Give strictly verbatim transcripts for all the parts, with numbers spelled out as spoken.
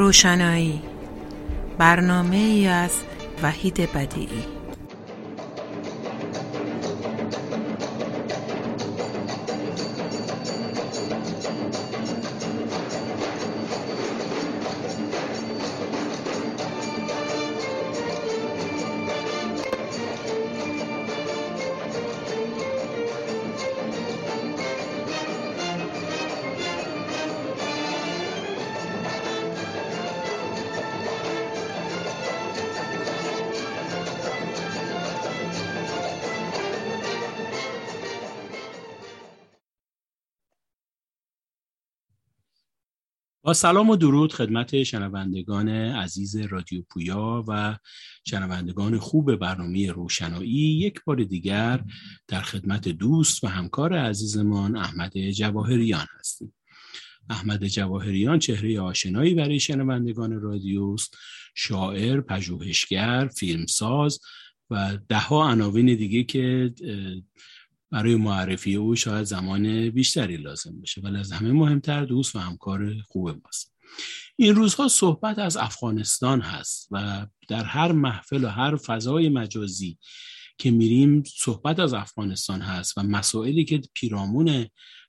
روشنایی، برنامه ای از وحید بدیعی. با سلام و درود خدمت شنوندگان عزیز رادیو پویا و شنوندگان خوب برنامه روشنایی، یک بار دیگر در خدمت دوست و همکار عزیزمان احمد جواهریان هستیم. احمد جواهریان چهره آشنایی برای شنوندگان رادیوست، شاعر، پژوهشگر، فیلمساز و ده ها عناوین دیگه که برای معرفی او شاید زمان بیشتری لازم بشه، ولی از همه مهمتر دوست و همکار خوب ماست. این روزها صحبت از افغانستان هست و در هر محفل و هر فضای مجازی که میریم صحبت از افغانستان هست و مسائلی که پیرامون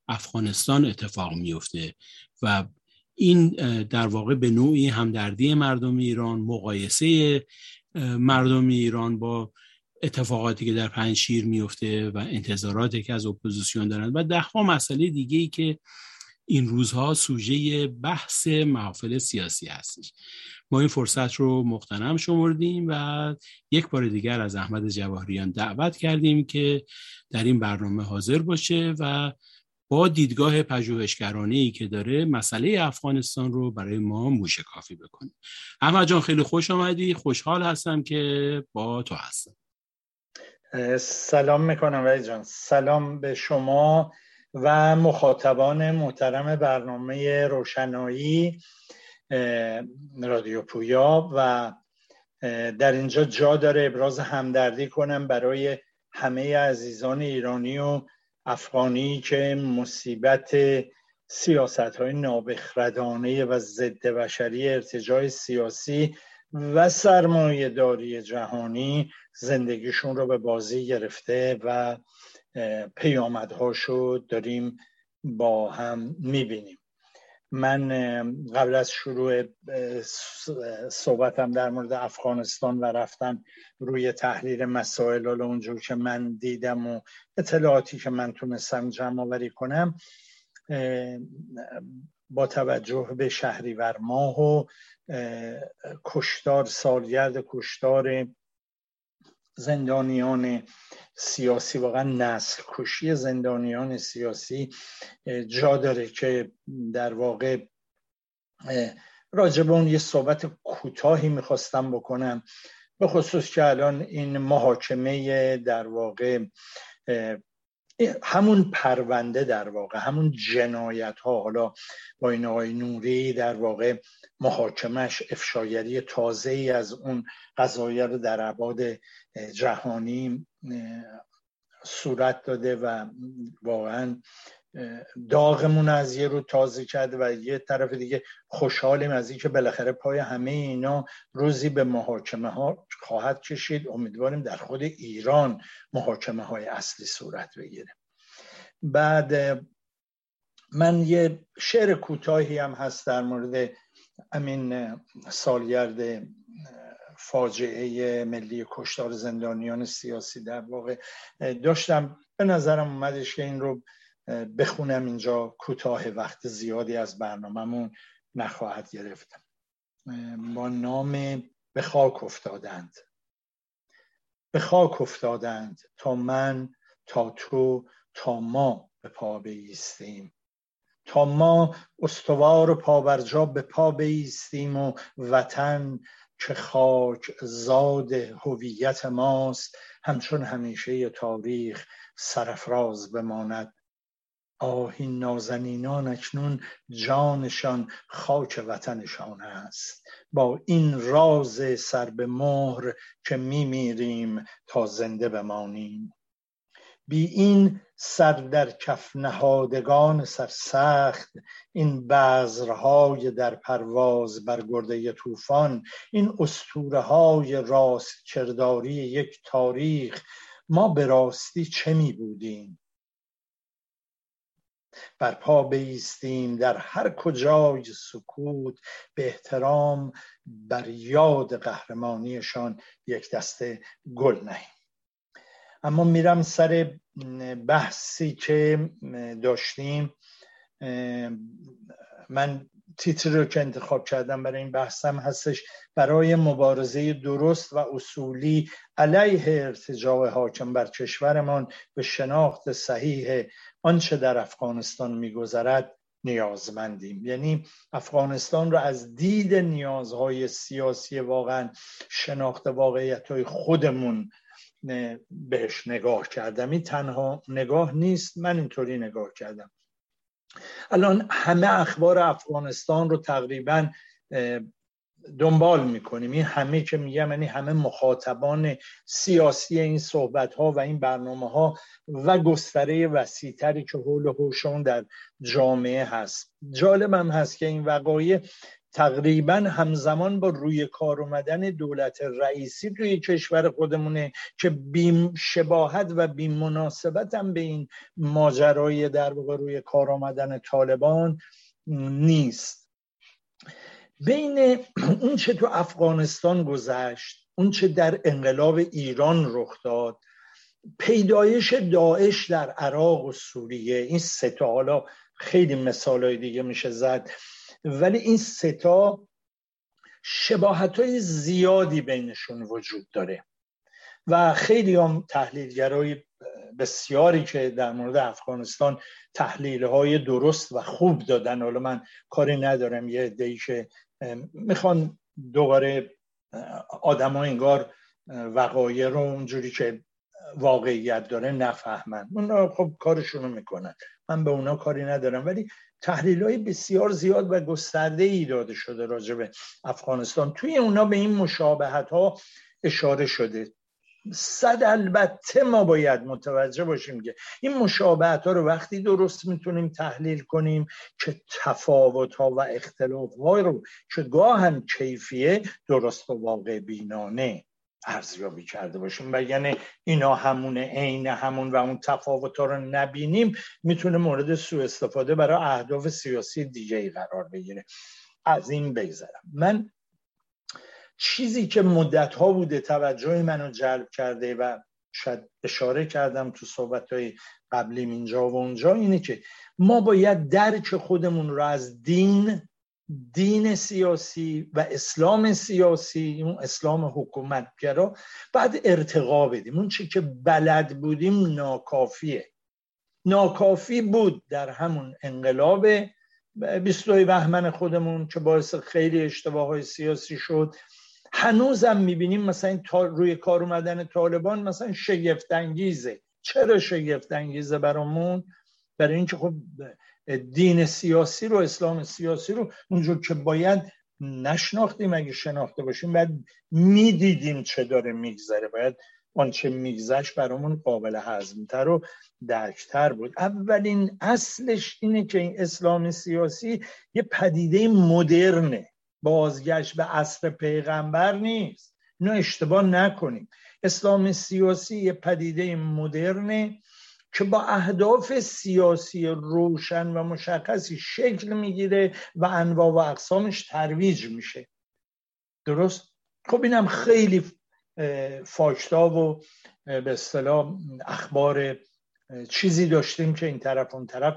افغانستان اتفاق میفته و این در واقع به نوعی همدردی مردم ایران، مقایسه مردم ایران با اتفاقاتی که در پنشیر میفته و انتظاراتی که از اپوزیسیون دارند و ده ها مسئله دیگه‌ای که این روزها سوژه بحث محافل سیاسی هستش. ما این فرصت رو مغتنم شمردیم و یک بار دیگر از احمد جواهریان دعوت کردیم که در این برنامه حاضر باشه و با دیدگاه پژوهشگرانه‌ای که داره مسئله افغانستان رو برای ما موشکافی بکنه. احمد جان خیلی خوش آمدی، خوشحال هستم که با تو هستم. سلام میکنم وحید جان، سلام به شما و مخاطبان محترم برنامه روشنایی رادیو پویا. و در اینجا جا داره ابراز همدردی کنم برای همه عزیزان ایرانی و افغانی که مصیبت سیاست‌های نابخردانه و ضد بشری ارتجاع سیاسی و سرمایه داری جهانی زندگیشون رو به بازی گرفته و پیامدهاشو داریم با هم میبینیم. من قبل از شروع صحبتم در مورد افغانستان و رفتن روی تحلیل مسائل اونجور که من دیدم و اطلاعاتی که من تونستم جمع آوری کنم، با توجه به شهریور ماه و کشتار، سالگرد کشتار زندانیان سیاسی، واقعا نسل کشی زندانیان سیاسی، جا داره که در واقع راجع به اون یه صحبت کوتاهی میخواستم بکنم، به خصوص که الان این محاکمه در واقع همون پرونده، در واقع همون جنایت ها، حالا با این آقای نوری در واقع محاکمش افشاگری تازه ای از اون قضایه رو در ابعاد جهانی صورت داده و واقعا داغمون از یه رو تازه کرد و یه طرف دیگه خوشحالیم از این که بالاخره پای همه اینا روزی به محاکمه ها خواهد کشید. امیدواریم در خود ایران محاکمه های اصلی صورت بگیره. بعد من یه شعر کوتاهی هم هست در مورد همین سالگرد فاجعه ملی کشتار زندانیان سیاسی در واقع داشتم، به نظرم اومدش که این رو بخونم اینجا، کوتاه، وقت زیادی از برنامه‌مون نخواهد گرفتم. با نام به خاک افتادند. به خاک افتادند تا من، تا تو، تا ما به پا بایستیم، تا ما استوار و پابرجا به پا بایستیم و وطن که خاک زاد هویت ماست همچون همیشه تاریخ سرفراز بماند. آهین نازنینان اکنون جانشان خاک وطنشان است. با این راز سر به مهر که میمیریم تا زنده بمانیم، بی این سر در کف نهادگان سرسخت، این بذرهای در پرواز بر گرده طوفان، این اسطوره‌های راست چرداری یک تاریخ، ما به راستی چه می بودیم؟ بر پا بایستیم در هر کجای سکوت، به احترام بر یاد قهرمانیشان یک دسته گل نهیم. اما میرم سر بحثی که داشتیم. من تیتر رو که انتخاب کردم برای این بحثم هستش: برای مبارزه درست و اصولی علیه ارتجاع حاکم بر کشورمان به شناخت صحیح آنچه در افغانستان می‌گذرد نیازمندیم. یعنی افغانستان رو از دید نیازهای سیاسی واقعا شناخت واقعیت‌های خودمون بهش نگاه کردم. این تنها نگاه نیست، من اینطوری نگاه کردم. الان همه اخبار افغانستان رو تقریبا دنبال میکنیم. این همه که میگم یعنی همه مخاطبان سیاسی این صحبت ها و این برنامه ها و گستره وسیع تری که حول و حوشون در جامعه هست. جالب هم هست که این وقایع تقریبا همزمان با روی کار آمدن دولت رئیسی روی کشور خودمونه که بیم شباهت و بیم مناسبت هم به این ماجرای در واقع روی کار آمدن طالبان نیست. بین اون چه تو افغانستان گذشت، اون چه در انقلاب ایران رخ داد، پیدایش داعش در عراق و سوریه، این سه تا، حالا خیلی مثالای دیگه میشه زد، ولی این سه تا شباهت‌های زیادی بینشون وجود داره و خیلی هم تحلیلگرای بسیاری که در مورد افغانستان تحلیل‌های درست و خوب دادن، حالا من کاری ندارم یه عده‌ای که میخوان دوباره آدم‌ها انگار وقایع رو اونجوری که واقعیت داره نفهمن، اونا خب کارشون رو میکنن، من به اونا کاری ندارم، ولی تحلیل‌های بسیار زیاد و گسترده‌ای داده شده راجع به افغانستان. توی اونا به این مشابهت‌ها اشاره شده. صد البته ما باید متوجه باشیم که این مشابهت‌ها رو وقتی درست میتونیم تحلیل کنیم که تفاوت‌ها و اختلاف‌ها رو که گاهن کیفیه درست و واقع بینانه ارزیابی کرده باشیم، و یعنی اینا همونه، عین همون، و اون تفاوت‌ها رو نبینیم میتونه مورد سوء استفاده برای اهداف سیاسی دیگه‌ای قرار بگیره. از این بگذرم، من چیزی که مدت‌ها بوده توجه منو جلب کرده و شاید اشاره کردم تو صحبت‌های قبلیم اینجا و اونجا، اینه که ما باید درک خودمون رو از دین دین سیاسی و اسلام سیاسی، اون اسلام حکومتگرا، بعد ارتقا بدیم. اون چی که بلد بودیم ناکافیه، ناکافی بود در همون انقلاب بیستوی بهمن خودمون که باعث خیلی اشتباه‌های سیاسی شد. هنوزم می‌بینیم مثلا تا روی کار اومدن طالبان مثلا شگفت‌انگیزه. چرا شگفت‌انگیزه برامون؟ برای اینکه خب دین سیاسی رو، اسلام سیاسی رو اونجور که باید نشناختیم. اگه شناخته باشیم بعد میدیدیم چه داره میگذره، باید آنچه میگذشت برامون قابل هضم‌تر و درک‌تر بود. اولین اصلش اینه که این اسلام سیاسی یه پدیده مدرنه، بازگشت به عصر پیغمبر نیست. اینو اشتباه نکنیم. اسلام سیاسی یه پدیده مدرنه که با اهداف سیاسی روشن و مشخصی شکل میگیره و انواع و اقسامش ترویج میشه. درست؟ خب اینم خیلی فاکتا و به اصطلاح اخبار چیزی داشتیم که این طرف اون طرف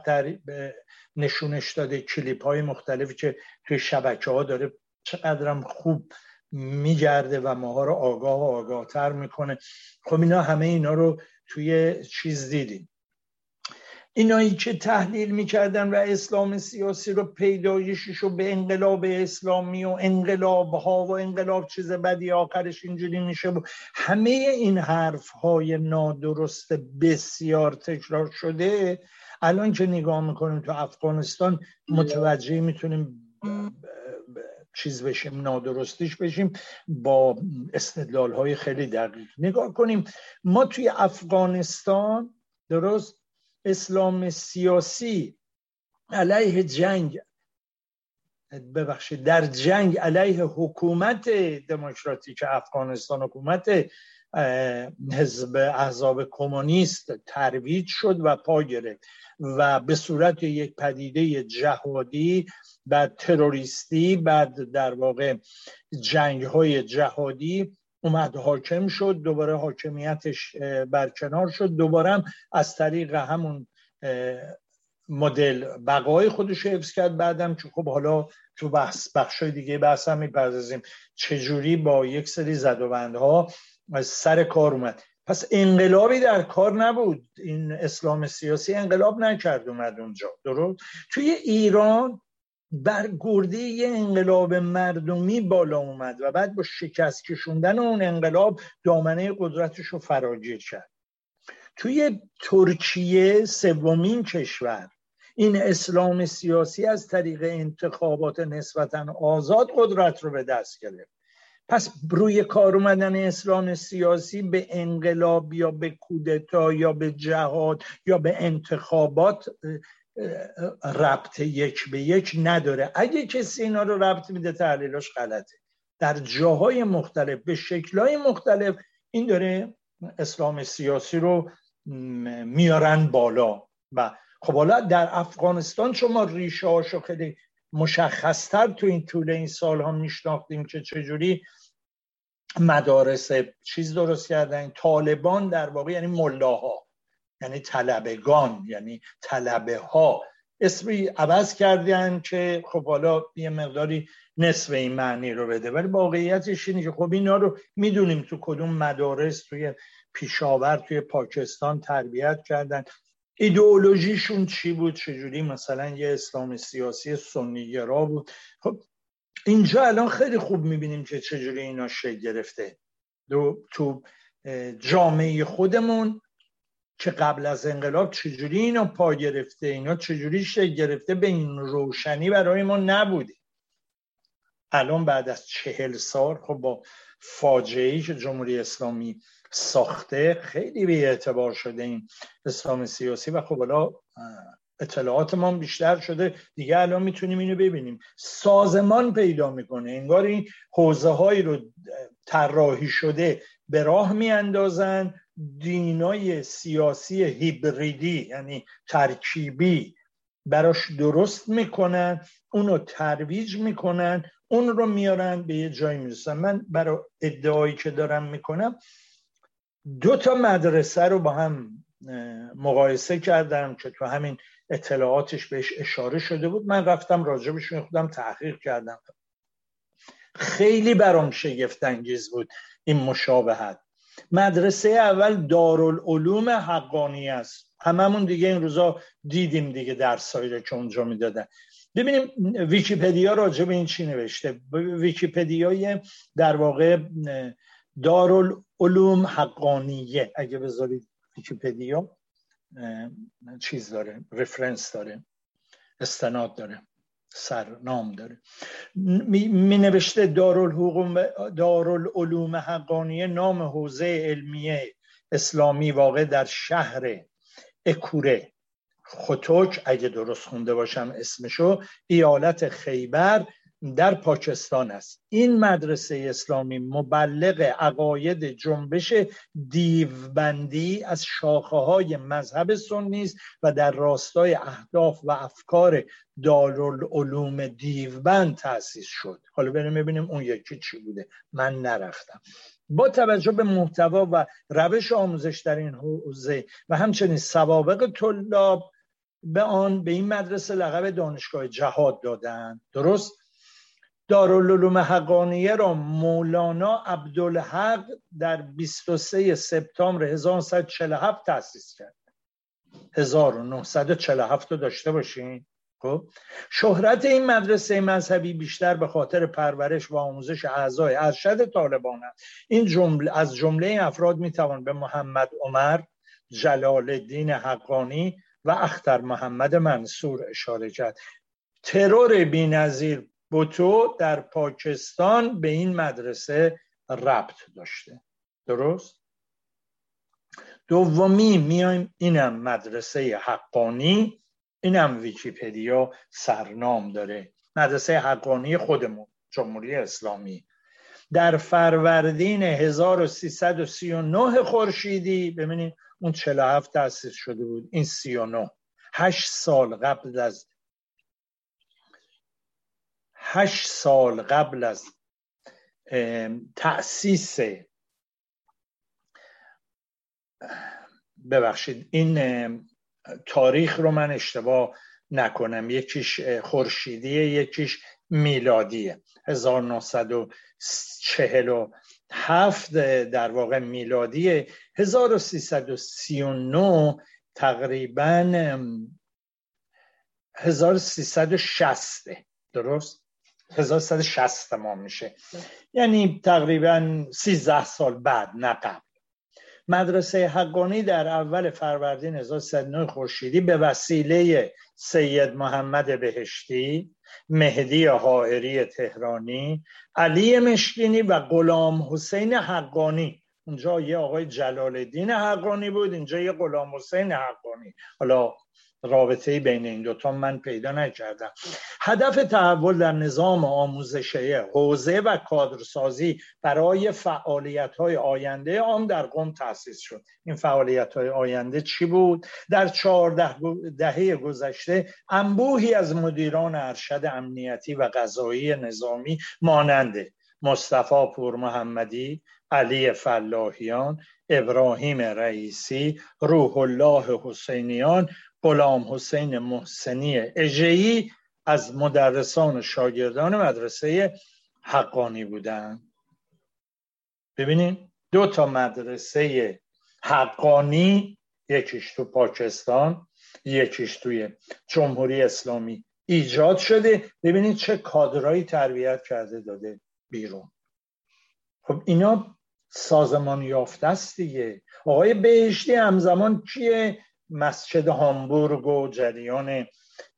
نشونش داده، کلیپ های مختلفی که توی شبکه ها داره چقدرم خوب میگرده و ماها رو آگاه و آگاه تر میکنه. خب اینا همه اینا رو توی چیز دیدیم. اینایی که تحلیل میکردن و اسلام سیاسی رو، پیدایشش رو به انقلاب اسلامی و انقلاب ها و انقلاب چیز بدی آخرش اینجوری میشه، همه این حرف های نادرست بسیار تکرار شده الان که نگاه میکنیم تو افغانستان متوجه میتونیم چیز بشیم، نادرستیش بشیم با استدلال‌های خیلی دقیق. نگاه کنیم ما توی افغانستان درست اسلام سیاسی علیه جنگ ببخشید در جنگ علیه حکومت دموکراتیک افغانستان، حکومت حزب احزاب کمونیست ترویج شد و پا گرفت و به صورت یک پدیده جهادی بعد تروریستی، بعد در واقع جنگ‌های جهادی اومد حاکم شد، دوباره حاکمیتش برکنار شد، دوباره هم از طریق همون مدل بقای خودش حفظ کرد. بعدم که خب حالا تو بحث بخشای دیگه بحث هم می‌پردازیم چجوری با یک سری زدوبندها از سر کار اومد. پس انقلابی در کار نبود، این اسلام سیاسی انقلاب نکرد اومد اونجا. درست توی ایران برگرده یه انقلاب مردمی بالا اومد و بعد با شکست کشوندن اون انقلاب دامنه قدرتش رو فراگیر کرد. توی ترکیه، سومین کشور، این اسلام سیاسی از طریق انتخابات نسبتاً آزاد قدرت رو به دست گرفت. پس روی کار اومدن اسلام سیاسی به انقلاب یا به کودتا یا به جهاد یا به انتخابات ربط یک به یک نداره. اگه کسی اینا رو ربط میده تحلیلاش غلطه. در جاهای مختلف به شکل‌های مختلف این داره اسلام سیاسی رو میارن بالا. و خب حالا در افغانستان شما ریشه‌هاشو خیلی مشخص‌تر تو این طول این سال‌ها میشناختیم که چجوری مدارس چیز درست کردن. طالبان در واقع یعنی ملاها، یعنی طلبگان، یعنی طلبه ها، اسمی عوض کردن که خب حالا یه مقداری نصف این معنی رو بده، ولی واقعیتش اینه که خب اینا رو میدونیم تو کدوم مدارس توی پیشاور توی پاکستان تربیت کردن. ایدئولوژیشون چی بود؟ چجوری مثلا یه اسلام سیاسی سنی‌گرا بود. خب اینجا الان خیلی خوب میبینیم که چجوری اینا شکل گرفته تو جامعه خودمون که قبل از انقلاب چجوری اینا پا گرفته، اینا چجوری شکل گرفته. به این روشنی برای ما نبوده. الان بعد از چهل سال خب با فاجعه‌ای که جمهوری اسلامی ساخته خیلی بی اعتبار شده این اسلام سیاسی و خب حالا اطلاعات ما بیشتر شده دیگه. الان میتونیم اینو ببینیم سازمان پیدا میکنه، انگار این حوزه هایی رو طراحی شده به راه میاندازن. دینای سیاسی هیبریدی یعنی ترکیبی براش درست میکنن، اونو ترویج میکنن، اون رو میارن به یه جایی میرسن. من برای ادعایی که دارم میکنم دو تا مدرسه رو با هم مقایسه کردم که تو همین اطلاعاتش بهش اشاره شده بود. من رفتم راجبش خودم تحقیق کردم. خیلی برام شگفت انگیز بود این مشابهت. مدرسه اول دارالعلوم حقانی است. هممون دیگه این روزا دیدیم دیگه درسایی رو که اونجا میدادن. ببینیم ویکی‌پدیا راجع به این چی نوشته. ویکی‌پدیای در واقع دارالعلوم حقانیه، اگه بذارید ویکی‌پدیا چیز داره، رفرنس داره، استناد داره، سرنام داره. می, می نوشته دارالعلوم حقانی نام حوزه علمیه اسلامی واقع در شهر اکوره خطوک، اگه درست خونده باشم اسمشو، ایالت خیبر در پاکستان است. این مدرسه اسلامی مبلغ عقاید جنبش دیوبندی از شاخه‌های مذهب سنی است و در راستای اهداف و افکار دارالعلوم دیوبند تأسیس شد. حالا بریم ببینیم اون یکی چی بوده، من نرفتم. با توجه به محتوا و روش آموزش در این حوزه و همچنین سوابق طلاب به آن، به این مدرسه لقب دانشگاه جهاد دادند. درست دارالعلوم حقانیه را مولانا عبدالحق در بیست و سوم سپتامبر هزار و نهصد و چهل و هفت تأسیس کرد. هزار و نهصد و چهل و هفت رو داشته باشین. خب شهرت این مدرسه مذهبی بیشتر به خاطر پرورش و آموزش اعضای ارشد طالبان است. این جمله از جمله افراد میتوان به محمد عمر، جلال الدین حقانی و اختر محمد منصور اشاره کرد. ترور بی‌نظیر بوتو در پاکستان به این مدرسه ربط داشته. درست؟ دومی میایم اینم مدرسه حقانی، اینم ویکی‌پدیا سرنام داره، مدرسه حقانی خودمون جمهوری اسلامی. در فروردین هزار و سیصد و سی و نه خورشیدی، ببینید اون چهل و هفت تأسیس شده بود، این سی و نه، هشت سال قبل از هشت سال قبل از تأسیس، ببخشید این تاریخ رو من اشتباه نکنم، یکیش خورشیدیه یکیش میلادیه، هزار و نهصد و چهل و هفت در واقع میلادیه، هزار و سیصد و سی و نه تقریبا هزار و سیصد و شصت درست؟ هزار و سیصد و شصت ما میشه، یعنی تقریبا سیزده سال بعد نه قبل. مدرسه حقانی در اول فروردین هزار و سیصد و نه خورشیدی به وسیله سید محمد بهشتی، مهدی حائری تهرانی، علی مشکینی و غلام حسین حقانی، اونجا یه آقای جلال الدین حقانی بود، اینجا یه غلام حسین حقانی، حالا رابطه‌ای بین این دوتا من پیدا نکردم. هدف تحول در نظام آموزشی، حوزه و کادرسازی برای فعالیت‌های آینده عام در قم تأسیس شد. این فعالیت‌های آینده چی بود؟ در چهارده دهه گذشته انبوهی از مدیران ارشد امنیتی و قضایی نظامی مانند مصطفی پور محمدی، علی فلاحیان، ابراهیم رئیسی، روح الله حسینیان، غلام حسین محسنی اجی از مدرسان و شاگردان مدرسه حقانی بودند. ببینید دو تا مدرسه حقانی، یکیش تو پاکستان یکیش توی جمهوری اسلامی ایجاد شده، ببینید چه کادرایی تربیت کرده داده بیرون. خب اینا سازمان یافته است دیگه. آقای بهشتی همزمان کیه؟ مسجد هامبورگ و جریان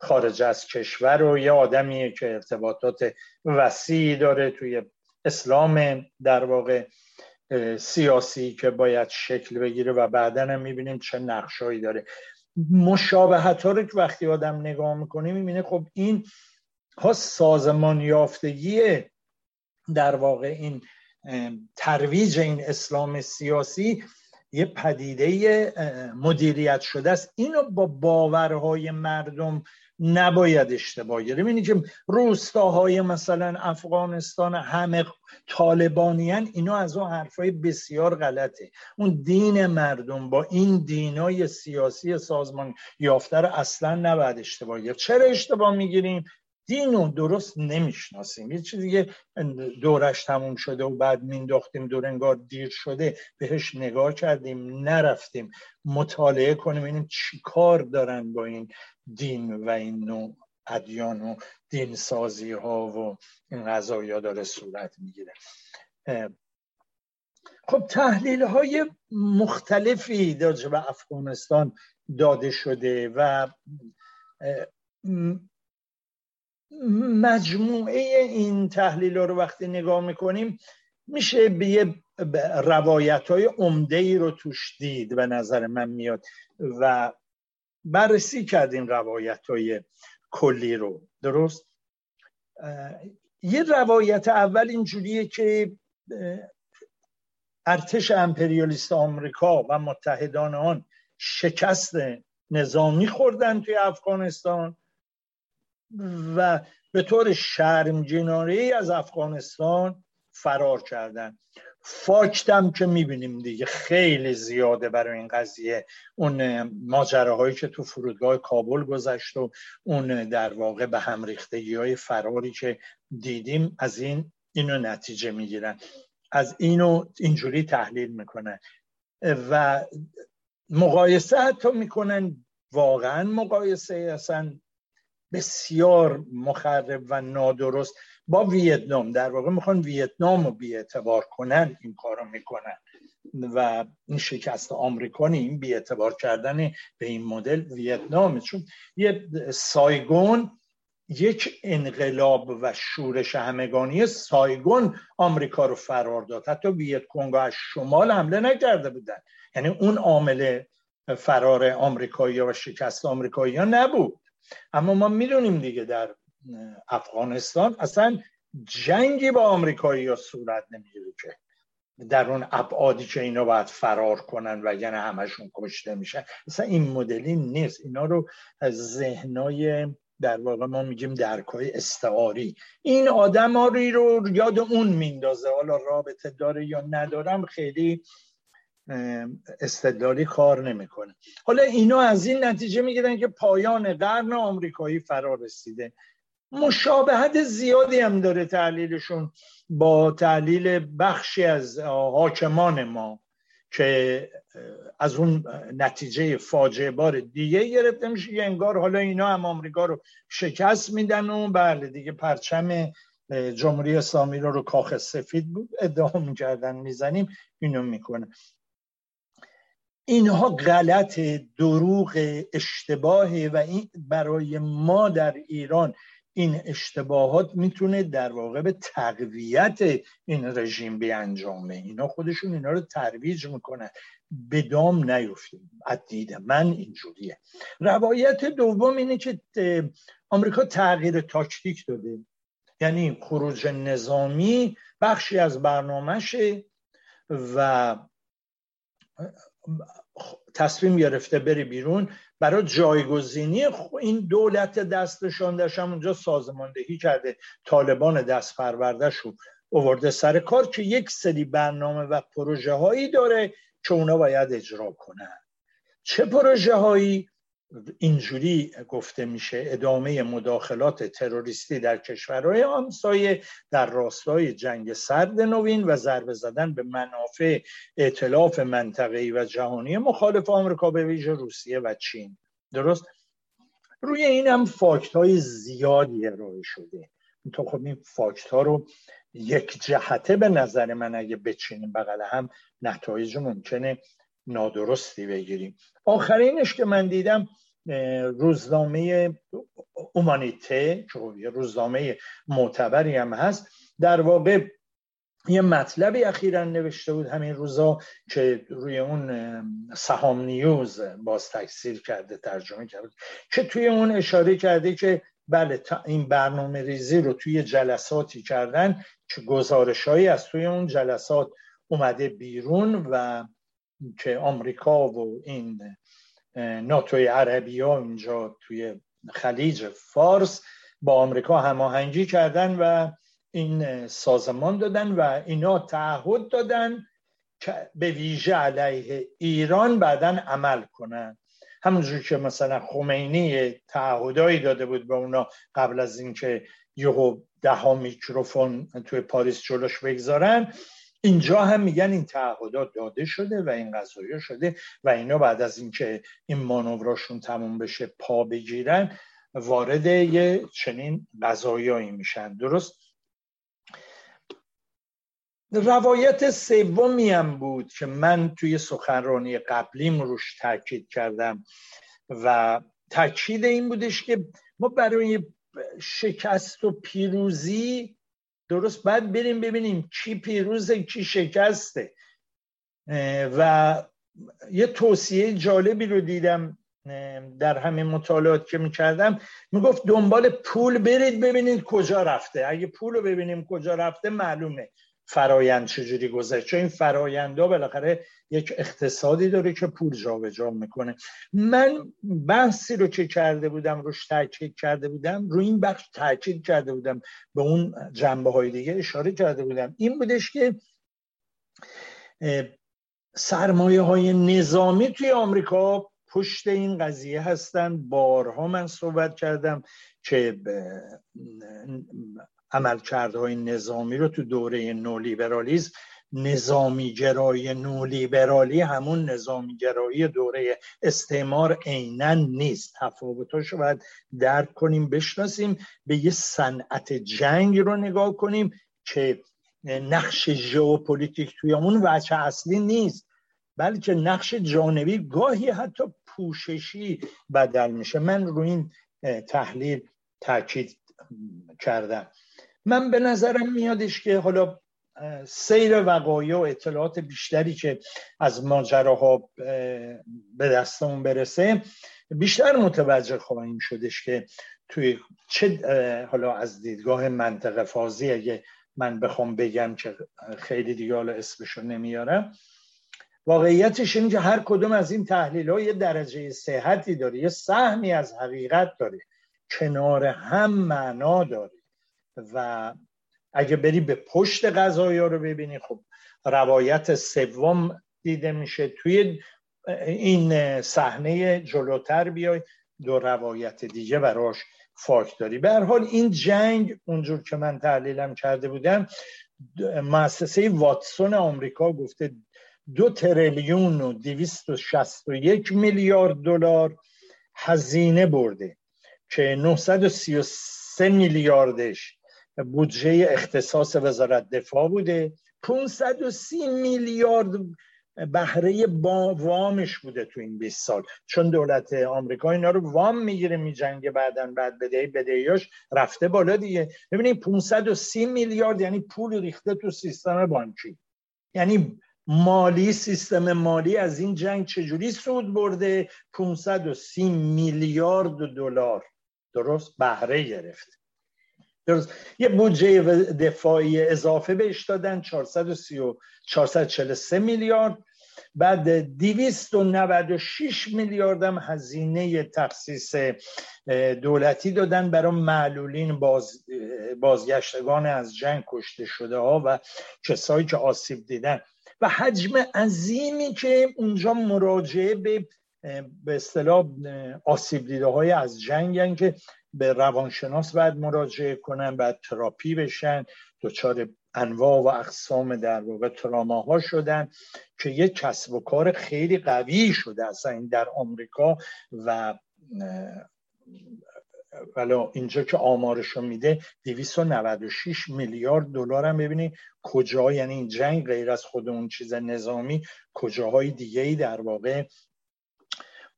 خارج از کشور و یه آدمیه که ارتباطات وسیعی داره توی اسلام در واقع سیاسی که باید شکل بگیره و بعدن هم میبینیم چه نقشایی داره. مشابهت ها رو که وقتی آدم نگاه میکنه میبینه خب این ها سازمان یافتگیه در واقع، این ترویج این اسلام سیاسی یه پدیده مدیریت شده است. اینو با باورهای مردم نباید اشتباه گرفت. یعنی که روستاهای مثلا افغانستان همه طالبانیان، اینا از اون حرفای بسیار غلطه. اون دین مردم با این دینای سیاسی سازمان یافته رو اصلا نباید اشتباه گرفت. چرا اشتباه میگیریم؟ دینو درست نمیشناسیم، یه چیزی که دورش تموم شده و بعد مینداختیم دور انگار دیر شده، بهش نگاه کردیم نرفتیم مطالعه کنیم ببینیم چی کار دارن با این دین و این نوع ادیان و دین سازی ها و این قضایا داره صورت میگیره. خب تحلیل های مختلفی راجع به افغانستان داده شده و مجموعه این تحلیل‌ها رو وقتی نگاه می‌کنیم میشه به یه روایت‌های عمده‌ای رو توش دید به نظر من میاد و بررسی کردیم روایت‌های کلی رو. درست؟ یه روایت اول اینجوریه که ارتش امپریالیست آمریکا و متحدان آن شکست نظامی خوردن توی افغانستان و به طور شرم‌جنانه‌ای از افغانستان فرار کردن. فاکتم که می‌بینیم دیگه خیلی زیاده برای این قضیه، اون ماجراهایی که تو فرودگاه کابل گذشت و اون در واقع به هم ریختگی‌های فراری که دیدیم، از این اینو نتیجه می‌گیرن، از اینو اینجوری تحلیل می‌کنن و مقایسه حتی می‌کنن، واقعاً مقایسه اصلا بسیار مخرب و نادرست با ویتنام. در واقع میخوان ویتنام رو بیعتبار کنن، این کار رو میکنن و این شکست آمریکایی، این بیعتبار کردن به این مدل ویتنامه، چون یه سایگون یک انقلاب و شورش همگانی سایگون آمریکا رو فرار داد. حتی ویت کنگ‌ها از شمال حمله نکرده بودن، یعنی اون عامل فرار آمریکایی‌ها و شکست آمریکایی‌ها نبود. اما ما میدونیم دیگه در افغانستان اصلا جنگی با آمریکایی‌ها صورت نمیگیره که در اون ابعادی که اینا باید فرار کنن وگرنه همشون کشته میشن. اصلا این مدلی نیست. اینا رو ذهنای در واقع ما میگیم درکای استعاری، این آدم ها رو یاد اون میندازه. حالا رابطه داره یا ندارم خیلی استدلالی کار نمیکنه. حالا اینا از این نتیجه میگیرن که پایان قرن آمریکایی فرا رسیده. مشابهت زیادی هم داره تحلیلشون با تحلیل بخشی از حاکمان ما که از اون نتیجه فاجعه بار دیگه گرفته میشه که انگار حالا اینا هم آمریکا رو شکست میدن و بله دیگه پرچم جمهوری اسلامی رو رو کاخ سفید بود ادعا میکردن میزنیم اینو میکنه. اینها غلط، دروغ، اشتباهه و این برای ما در ایران این اشتباهات میتونه در واقع به تقویت این رژیم بیانجامه. اینا خودشون اینا رو ترویج میکنن، به دام نیفتیم. عدید من اینجوریه. روایت دوم اینه که آمریکا تغییر تاکتیک داده، یعنی خروج نظامی بخشی از برنامه‌شه و تصمیم گرفته بره بیرون برای جایگزینی این دولت دستشاندش. هم اونجا سازماندهی کرده، طالبان دست پروردش رو آورده سر کار که یک سری برنامه و پروژه هایی داره که اونا باید اجرا کنن. چه پروژه هایی؟ اینجوری گفته میشه ادامه مداخلات تروریستی در کشورهای همسایه در راستای جنگ سرد نوین و ضربه زدن به منافع ائتلاف منطقه‌ای و جهانی مخالف آمریکا به ویژه روسیه و چین. درست؟ روی این هم فاکت‌های زیادی ارائه شده. تو خب این فاکت‌ها رو یک جهته به نظر من اگه بچینیم بغل هم نتایج ممکنه نادرستی بگیریم. آخرینش که من دیدم روزنامه اومانیته که یه روزنامه معتبری هم هست، در واقع یه مطلبی اخیراً نوشته بود همین روزا که روی اون سهام نیوز باز تکثیر کرده ترجمه کرده که توی اون اشاره کرده که بله این برنامه ریزی رو توی جلساتی کردن که گزارش‌هایی از توی اون جلسات اومده بیرون و که آمریکا و این ناتوی عربی ها اینجا توی خلیج فارس با آمریکا هماهنگی کردن و این سازمان دادن و اینا تعهد دادن که به ویژه علیه ایران بعداً عمل کنن. همونجور که مثلا خمینی تعهدایی داده بود به اونا قبل از اینکه یهو ده ها میکروفون توی پاریس جلوش بگذارن، اینجا هم میگن این تعهدات داده شده و این قضایا شده و اینا بعد از اینکه این مانوراشون تموم بشه پا بگیرن وارد یه چنین قضایایی میشن. درست؟ روایت سومی هم بود که من توی سخنرانی قبلیم روش تاکید کردم و تاکید این بودش که ما برای شکست و پیروزی درست بعد بریم ببینیم کی پیروزه کی شکسته. و یه توصیه جالبی رو دیدم در همین مطالعات که می‌کردم، میگفت دنبال پول برید ببینید کجا رفته. اگه پول رو ببینیم کجا رفته معلومه فرایند چجوری گذشت، چون این فرایندا بالاخره یک اقتصادی داره که پول جابجا میکنه. من بحثی رو که کرده بودم روش تاکید کرده بودم، روی این بخش تاکید کرده بودم، به اون جنبه‌های دیگه اشاره کرده بودم، این بودش که سرمایه‌های نظامی توی آمریکا پشت این قضیه هستن. بارها من صحبت کردم که ب... عملکردهای نظامی رو تو دوره نولیبرالیسم، نظامی‌گرایی نولیبرالی همون نظامی‌گرایی دوره استعمار عیناً نیست. تفاوت‌هاش رو باید درک کنیم، بشناسیم، به یه صنعت جنگ رو نگاه کنیم که نقش ژئوپلیتیک توی اون وجه اصلی نیست بلکه نقش جانبی گاهی حتی پوششی بدل میشه. من رو این تحلیل تاکید کردم. من به نظرم میادش که حالا سیر وقایع و اطلاعات بیشتری که از ماجراها به دستمون برسه بیشتر متوجه خواهیم شدش که توی چه، حالا از دیدگاه منطقه فازی اگه من بخوام بگم که خیلی دیگه حالا اسمشو نمیارم، واقعیتش اینه که هر کدوم از این تحلیل‌ها یه درجه صحتی داره، یه سهمی از حقیقت داره، کنار هم معنا داره. و اگه بری به پشت قضایا رو ببینی، خب روایت سوم دیده میشه. توی این صحنه جلوتر بیای دو روایت دیگه براش فاک داری. به هر حال این جنگ اونجور که من تحلیلم کرده بودم، مؤسسه واتسون آمریکا گفته دو تریلیون و دویست و شصت و یک میلیارد دلار هزینه برده که نهصد و سی و سه میلیاردش بودجه اختصاص وزارت دفاع بوده، پانصد و سی میلیارد بهره با وامش بوده تو این بیست سال، چون دولت آمریکا اینا رو وام میگیره میجنگه، بعدن بعد بدهی بدهیاش رفته بالا دیگه. ببینید پانصد و سی میلیارد یعنی پول ریخته تو سیستم بانکی، یعنی مالی سیستم مالی از این جنگ چجوری سود برده؟ پانصد و سی میلیارد دلار درست بهره گرفت. درست یه بودجه دفاعی اضافه بهش دادن چهارصد و سی و چهارصد و چهل و سه میلیارد، بعد دویست و نود و شش میلیارد هم هزینه تخصیص دولتی دادن برای معلولین، باز بازگشتگان از جنگ، کشته شده ها و کسایی که آسیب دیدن، و حجم عظیمی که اونجا مراجعه به به اصطلاح آسیب دیده های از جنگن که به روانشناس باید مراجعه کنن، باید تراپی بشن، دچار انواع و اقسام در واقع تراماها شدن که یک کسب و کار خیلی قوی شده اصلا این در آمریکا. و والا اینجا که آمارشو میده دویست و نود و شش میلیارد دلار هم ببینید کجا، یعنی این جنگ غیر از خود اون چیز نظامی کجاهای دیگه‌ای در واقع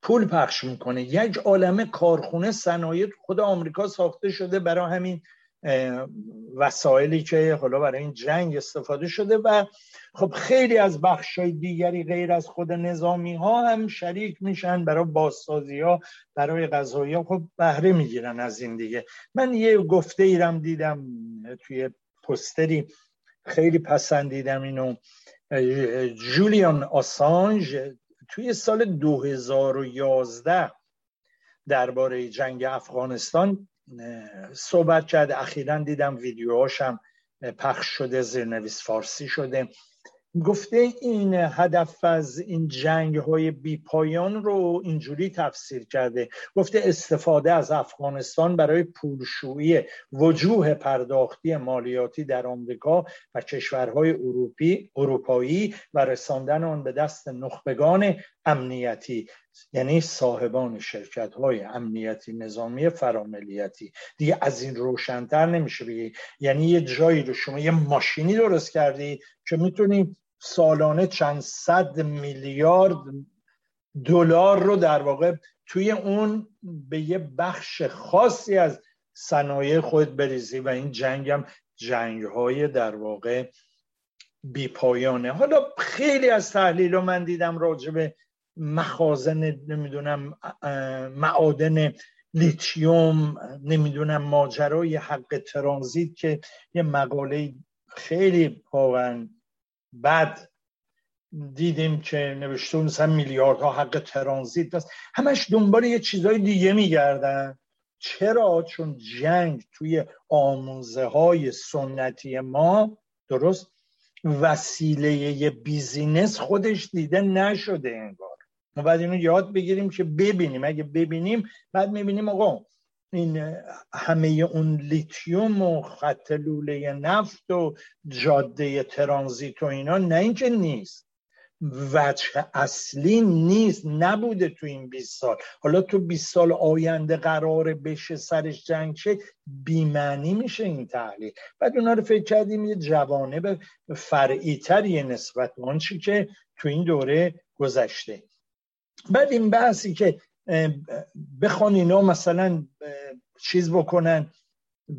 پول پخش میکنه. یک عالمه کارخونه، صنایع خود آمریکا ساخته شده برای همین وسایلی که حالا برای این جنگ استفاده شده، و خب خیلی از بخشای دیگری غیر از خود نظامی ها هم شریک میشن برای بازسازی ها، برای قضایی ها، خب بهره میگیرن از این دیگه. من یه گفته ایرم دیدم توی پستری خیلی پسندیدم اینو، جولیان آسانژ توی سال دو هزار و یازده درباره جنگ افغانستان صحبت کرد. اخیراً دیدم ویدیوهاش هم پخش شده، زیرنویس فارسی شده. گفته این هدف از این جنگ‌های بی‌پایان رو اینجوری تفسیر کرده، گفته استفاده از افغانستان برای پولشویی وجوه پرداختی مالیاتی در آمریکا و کشورهای اروپی اروپایی و رساندن آن به دست نخبگان امنیتی، یعنی صاحبان شرکت‌های امنیتی نظامی فراملیتی. دیگه از این روشن‌تر نمیشه بگی. یعنی یه جایی رو شما یه ماشینی درست کردی که میتونی سالانه چند صد میلیارد دلار رو در واقع توی اون به یه بخش خاصی از صنایع خود بریزی، و این جنگ هم جنگ‌های در واقع بی‌پایانه. حالا خیلی از تحلیل‌ها من دیدم راجبه مخازن، نمیدونم معادن لیتیوم، نمیدونم ماجرای حق ترانزیت که یه مقاله خیلی واقعا بد دیدیم که نوشته مثلا میلیاردها حق ترانزیت هست. همش دنبال یه چیزای دیگه میگردن. چرا؟ چون جنگ توی آموزه های سنتی ما درست وسیله یه بیزینس خودش دیده نشده انگار. ما باید اینو یاد بگیریم که ببینیم، اگه ببینیم بعد میبینیم آقا این همه اون لیتیوم و خط لوله نفت و جاده ترانزیت و اینا، نه اینکه نیست، وجه اصلی نیست، نبوده تو این بیست سال. حالا تو بیست سال آینده قراره بشه سرش جنگ شه، بی‌معنی میشه این تحلیل. بعد اونا رو فکر کردیم یه جوانب فرعی تری نسبت به اون چی که تو این دوره گذشته. بعد این بحثی که بخوان اینا مثلا چیز بکنن،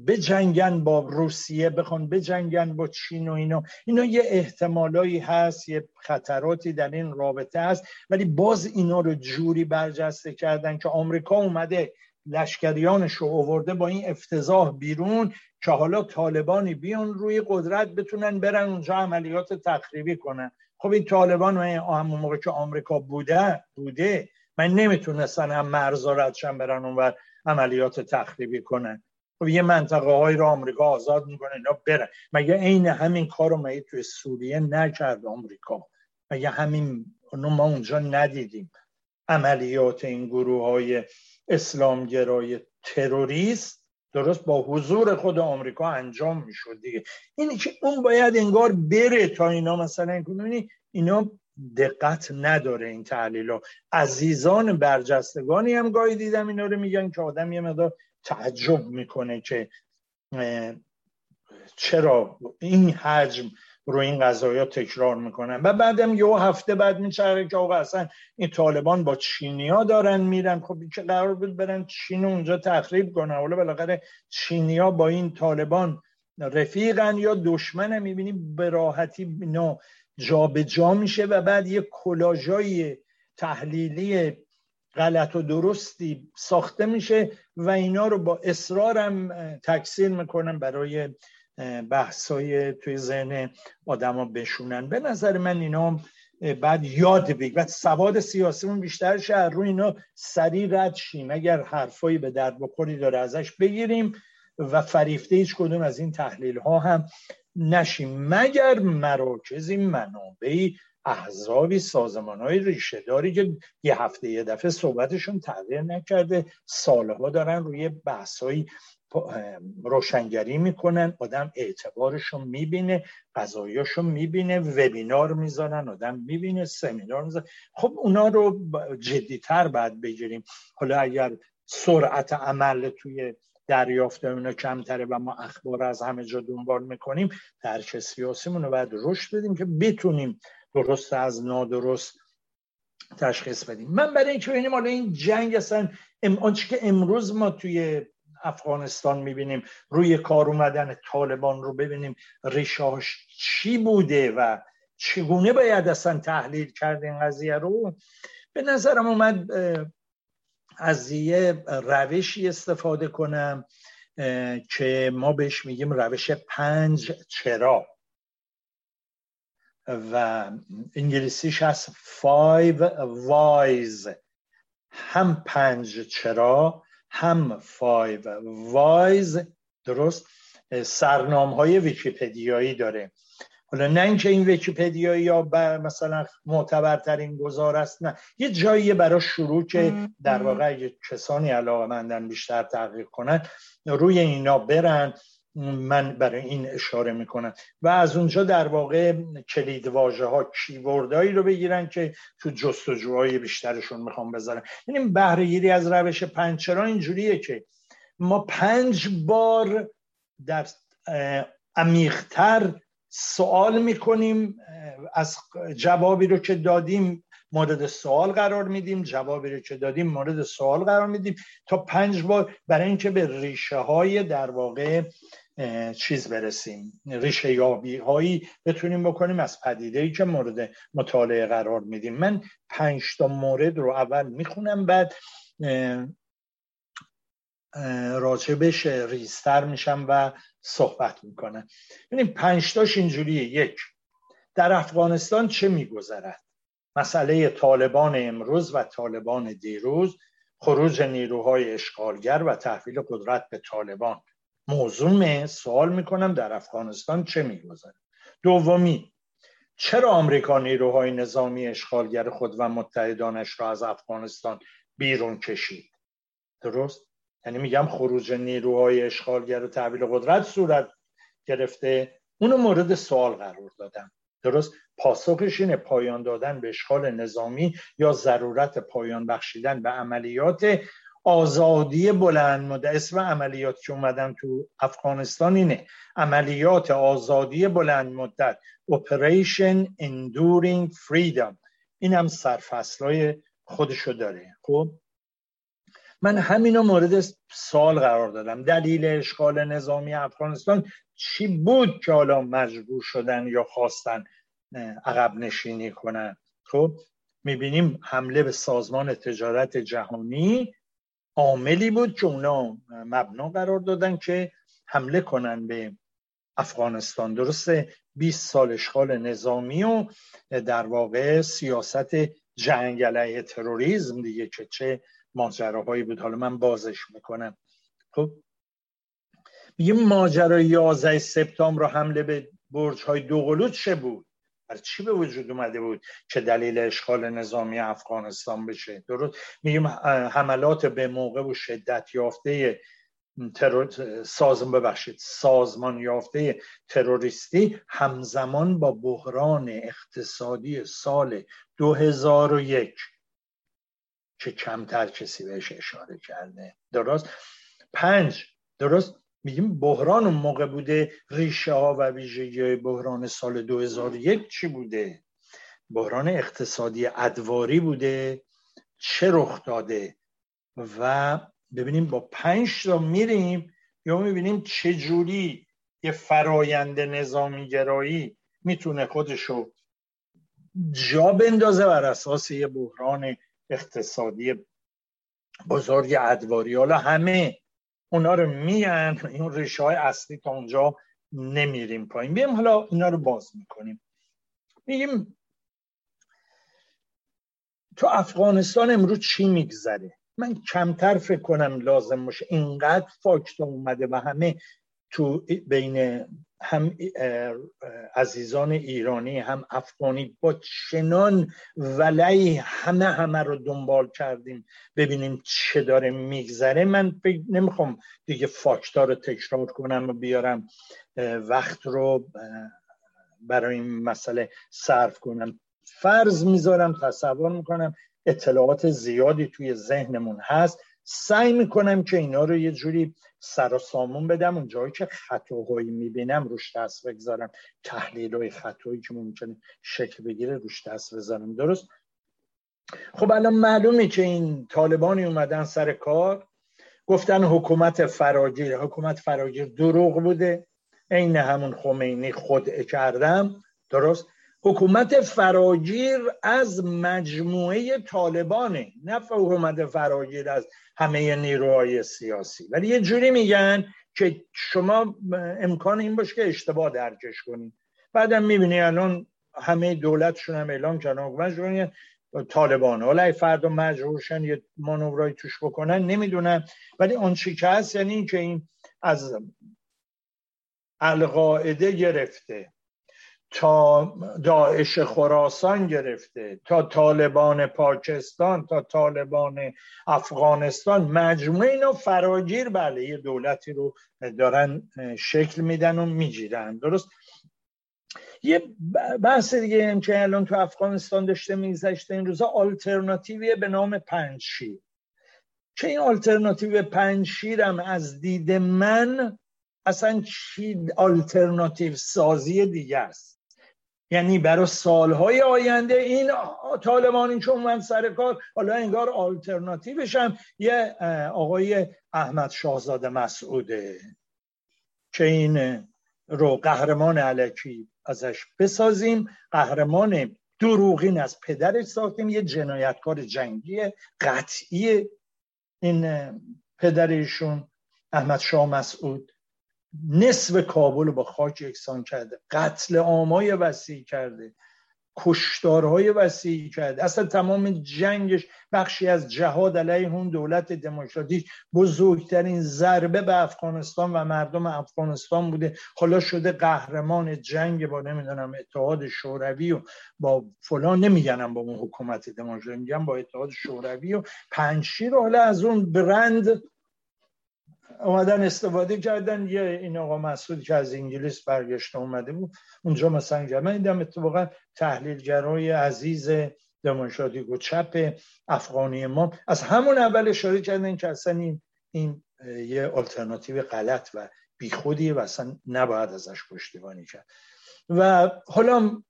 بجنگن با روسیه، بخون بجنگن با چین و اینا. اینا یه احتمالایی هست، یه خطراتی در این رابطه هست، ولی باز اینا رو جوری برجسته کردن که آمریکا اومده لشکریانش رو آورده با این افتضاح بیرون که حالا طالبانی بیان روی قدرت بتونن برن اونجا عملیات تخریبی کنن. خب این طالبان همون موقع که آمریکا بوده بوده من نمیتونستن هم مرزا ردشن برن اونور عملیات تخریبی کنن. خب یه منطقه هایی رو آمریکا آزاد میکنه اینا برن. مگه عین همین کارو مگه توی سوریه نکرد آمریکا؟ مگه همین ما اونجا ندیدیم عملیات این گروه‌های اسلامگرای تروریست درست با حضور خود آمریکا انجام میشد دیگه. اینی که اون باید انگار بره تا اینا مثلا کنونی اینا دقت نداره این تحلیل‌ها. عزیزان برجستگانی هم گاهی دیدم اینا رو میگن که آدم یه مقدار تعجب میکنه که چرا این حجم رو این قضایا تکرار میکنن و بعدم یه هفته بعد میچره که آقا اصلا این طالبان با چینیا دارن میرن. خب که قرار بود برن چین اونجا تخریب کنن، حالا بالاخره چینیا با این طالبان رفیقن یا دشمنن، میبینیم به راحتی اینا جا به جا میشه و بعد یه کلاژای تحلیلی غلط و درستی ساخته میشه و اینا رو با اصرارم تکثیر میکنن برای بحثای توی ذهن آدم ها بشونن. به نظر من اینا بعد یاد بگیر، بعد سواد سیاسیمون بیشتر شه، روی اینا سریع رد شیم، اگر حرفایی به درد بخوری داره ازش بگیریم و فریفته هیچ کدوم از این تحلیل ها هم نشیم، مگر مراکزی، منابعی، احزابی، سازمان‌های ریشه‌داری که یه هفته یه دفعه صحبتشون تغییر نکرده، سال‌ها دارن روی بحث‌های روشنگری میکنن، آدم اعتبارشون میبینه، قضایاشون میبینه، وبینار میذارن، آدم میبینه، سمینار میذارن. خب اونا رو جدی‌تر باید بگیریم. حالا اگر سرعت عمل توی دریافت اونا کمتره و ما اخبار از همه جا دنبال میکنیم، درک سیاسیمون رو باید رشد بدیم که بتونیم درست از نادرست تشخیص بدیم. من برای اینکه ببینیم حالا این جنگ اصلا آنچه که امروز ما توی افغانستان میبینیم روی کار اومدن طالبان رو ببینیم ریشه‌اش چی بوده و چگونه باید اصلا تحلیل کرد این قضیه رو. به نظرم اومد از یه روشی استفاده کنم که ما بهش میگیم روش پنج چرا و انگلیسیش هست five whys. هم پنج چرا هم five whys درست سرنام های ویکی‌پدیایی داره. حالا نه اینکه این ویکی‌پدیایی یا مثلا معتبرترین گزار است، نه، یه جایی برای شروع که در واقع اگه کسانی علاقه‌مندن بیشتر تحقیق کنن روی اینا برن. من برای این اشاره میکنم و از اونجا در واقع کلید واژه ها، کیوردایی رو بگیرن که تو جستجوهای بیشترشون میخوام بذارم. یعنی بهره گیری از روش پنج چرا اینجوریه که ما پنج بار در عمیق‌تر سوال میکنیم، از جوابی رو که دادیم مورد سوال قرار میدیم، جوابی رو که دادیم مورد سوال قرار میدیم تا پنج بار، برای اینکه به ریشه های در واقع چیز برسیم، ریشه یابی هایی بتونیم بکنیم از پدیده‌ای که مورد مطالعه قرار میدیم. من پنج تا مورد رو اول میخونم، بعد راجبش ریزتر میشم و صحبت میکنم. یعنی پنج تاش اینجوریه. یک، در افغانستان چه میگذرد؟ مسئله طالبان امروز و طالبان دیروز، خروج نیروهای اشغالگر و تحویل قدرت به طالبان. موضوع سوال میکنم در افغانستان چه میگذره. دومی، چرا آمریکا نیروهای نظامی اشغالگر خود و متحدانش را از افغانستان بیرون کشید؟ درست؟ یعنی میگم خروج نیروهای اشغالگر و تحویل قدرت صورت گرفته، اونو مورد سوال قرار دادم. درست؟ پاسخش اینه، پایان دادن به اشغال نظامی یا ضرورت پایان بخشیدن به عملیات آزادی بلند مدت. اسم عملیات که اومدن تو افغانستان اینه، عملیات آزادی بلند مدت، Operation Enduring Freedom. این هم سرفصلای خودشو داره. خب من همینو مورد سوال قرار دادم. دلیل اشغال نظامی افغانستان چی بود که حالا مجبور شدن یا خواستن عقب نشینی کنن؟ خب میبینیم حمله به سازمان تجارت جهانی عاملی بود که اونا مبنا قرار دادن که حمله کنن به افغانستان. درسته بیست سال اشغال نظامی و در واقع سیاست جنگ علیه تروریسم دیگه که چه ماجراهایی بود. حالا من بازش میکنم. خب میگه ماجرای یازده سپتامبر رو حمله به برج‌های دوقلو چه بود؟ برای چی به وجود اومده بود که دلیل اشغال نظامی افغانستان بشه؟ درست میگیم حملات به موقع و شدت یافته ترور سازم ببخشید سازمان یافته تروریستی همزمان با بحران اقتصادی سال دو هزار و یک که کمتر کسی بهش اشاره کرده. درست پنج درست میگیم بحران اون موقع بوده. ریشه ها و ویژگی‌های بحران سال دو هزار و یک چی بوده؟ بحران اقتصادی ادواری بوده. چه رخ داده؟ و ببینیم با پنج تا میریم یا میبینیم چه جوری یه فرایند نظامی گرایی میتونه خودشو جا بندازه بر اساس یه بحران اقتصادی بزرگ ادواری. حالا همه اونا رو میان این ریشه های اصلی تا اونجا نمیریم پایین. بیام حالا اینا رو باز میکنیم. میگیم تو افغانستان امروز چی میگذره؟ من کمتر فکر کنم لازم باشه، اینقدر فاکت اومده و همه تو بین هم عزیزان ایرانی هم افغانی با چنان ولعی همه همه رو دنبال کردیم ببینیم چه داره میگذره. من نمیخوام دیگه فاکتا رو تکرار کنم و بیارم وقت رو برای این مسئله صرف کنم. فرض میذارم، تصور میکنم اطلاعات زیادی توی ذهنمون هست. سعی میکنم که اینا رو یه جوری سر و سامون بدم. اون جایی که خطاهایی میبینم روش دست بگذارم، تحلیل های خطایی که ممکنه شکل بگیره روش دست بذارم. درست؟ خب الان معلومه که این طالبانی اومدن سر کار، گفتن حکومت فراگیر. حکومت فراگیر دروغ بوده، عین همون خمینی خود کردم. درست؟ حکومت فراگیر از مجموعه طالبانه، نه حکومت فراگیر از همه نیروهای سیاسی. ولی یه جوری میگن که شما امکان این باشه که اشتباه درکش کنید. بعدم میبینی الان همه دولتشون هم اعلام کردن حکومتشون طالبانه. حالا اگه فردا مجبورشن یه مانورایی توش بکنن نمیدونم، ولی اون چی که هست یعنی این که این از القاعده گرفته تا داعش خراسان گرفته تا طالبان پاکستان تا طالبان افغانستان، مجموعه اینا فراگیر بله یه دولتی رو دارن شکل میدن و میگیرن. درست؟ یه بحث دیگه هم که الان تو افغانستان داشته میگذشته این روزا، آلترناتیویه به نام پنشیر، که این آلترناتیو پنشیر هم از دید من اصلا چی آلترناتیو سازی دیگه است. یعنی برای سالهای آینده این طالبانی که اومدن سر کار، حالا انگار آلترناتیوش هم یه آقای احمد شاه مسعوده که این رو قهرمان الکی ازش بسازیم. قهرمان دروغین از پدرش ساختیم، یه جنایتکار جنگی قطعی این پدرشون احمد شاه مسعود. نصف کابل رو با خاک یکسان کرده، قتل عامای وسیع کرده، کشتارهای وسیع کرده. اصلا تمام جنگش بخشی از جهاد علیه اون دولت دموکراتیک، بزرگترین ضربه به افغانستان و مردم افغانستان بوده. حالا شده قهرمان جنگ با نمیدونم اتحاد شوروی و با فلان، نمیگنم با اون حکومت دموکراتیک، میگم با اتحاد شوروی و پنشیر. حالا از اون برند اومدن استفاده کردن. یه این آقا مسعود که از انگلیس برگشته اومده بود اونجا مثلا جمع دیدم، اتفاقا تحلیلگرای عزیز دموکراتیک و چپ افغانی ما از همون اول اشاره کردن که اصلا این این یه آلترناتیو غلط و بیخودیه و اصلا نباید ازش پشتیبانی کرد. و حالا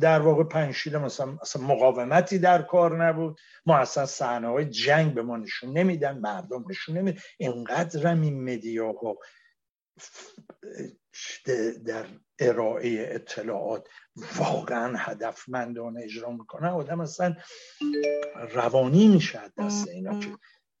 در واقع پنشیر مثلا اصلا مقاومتی در کار نبود، ما اصلا صحنه‌های جنگ به ما نشون نمیدن، مردم نشون نمیدن، اینقدر این مدیاها در ارائه اطلاعات واقعا هدفمندانه اجرا میکنن، آدم اصلا روانی میشه دست اینا که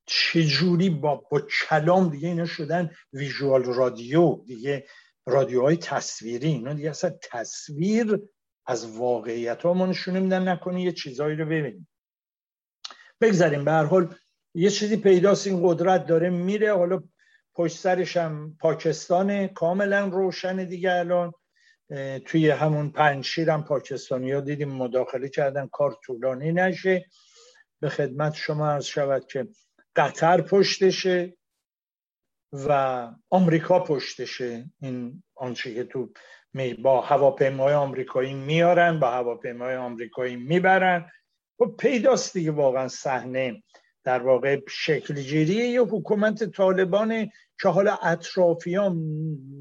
چجوری با با کلام دیگه اینا شدن ویژوال رادیو دیگه، رادیوهای تصویری، اینا دیگه اصلا تصویر از واقعیت ها ما نشونه میدن، نکنی یه چیزایی رو ببینیم. بگذاریم، به هر حال یه چیزی پیداست، این قدرت داره میره، حالا پشت سرش هم پاکستان کاملا روشن دیگه. الان توی همون پنشیر هم پاکستانی‌ها دیدیم مداخله کردن، کار طولانی نشه. به خدمت شما عرض شود که قطر پشتشه و آمریکا پشتشه. این آنچه که تو می با هواپیمای آمریکایی میارن، با هواپیمای آمریکایی میبرن. و پیداست دیگه واقعا صحنه در واقع شکل‌گیری یه حکومت طالبان که حالا اطرافیان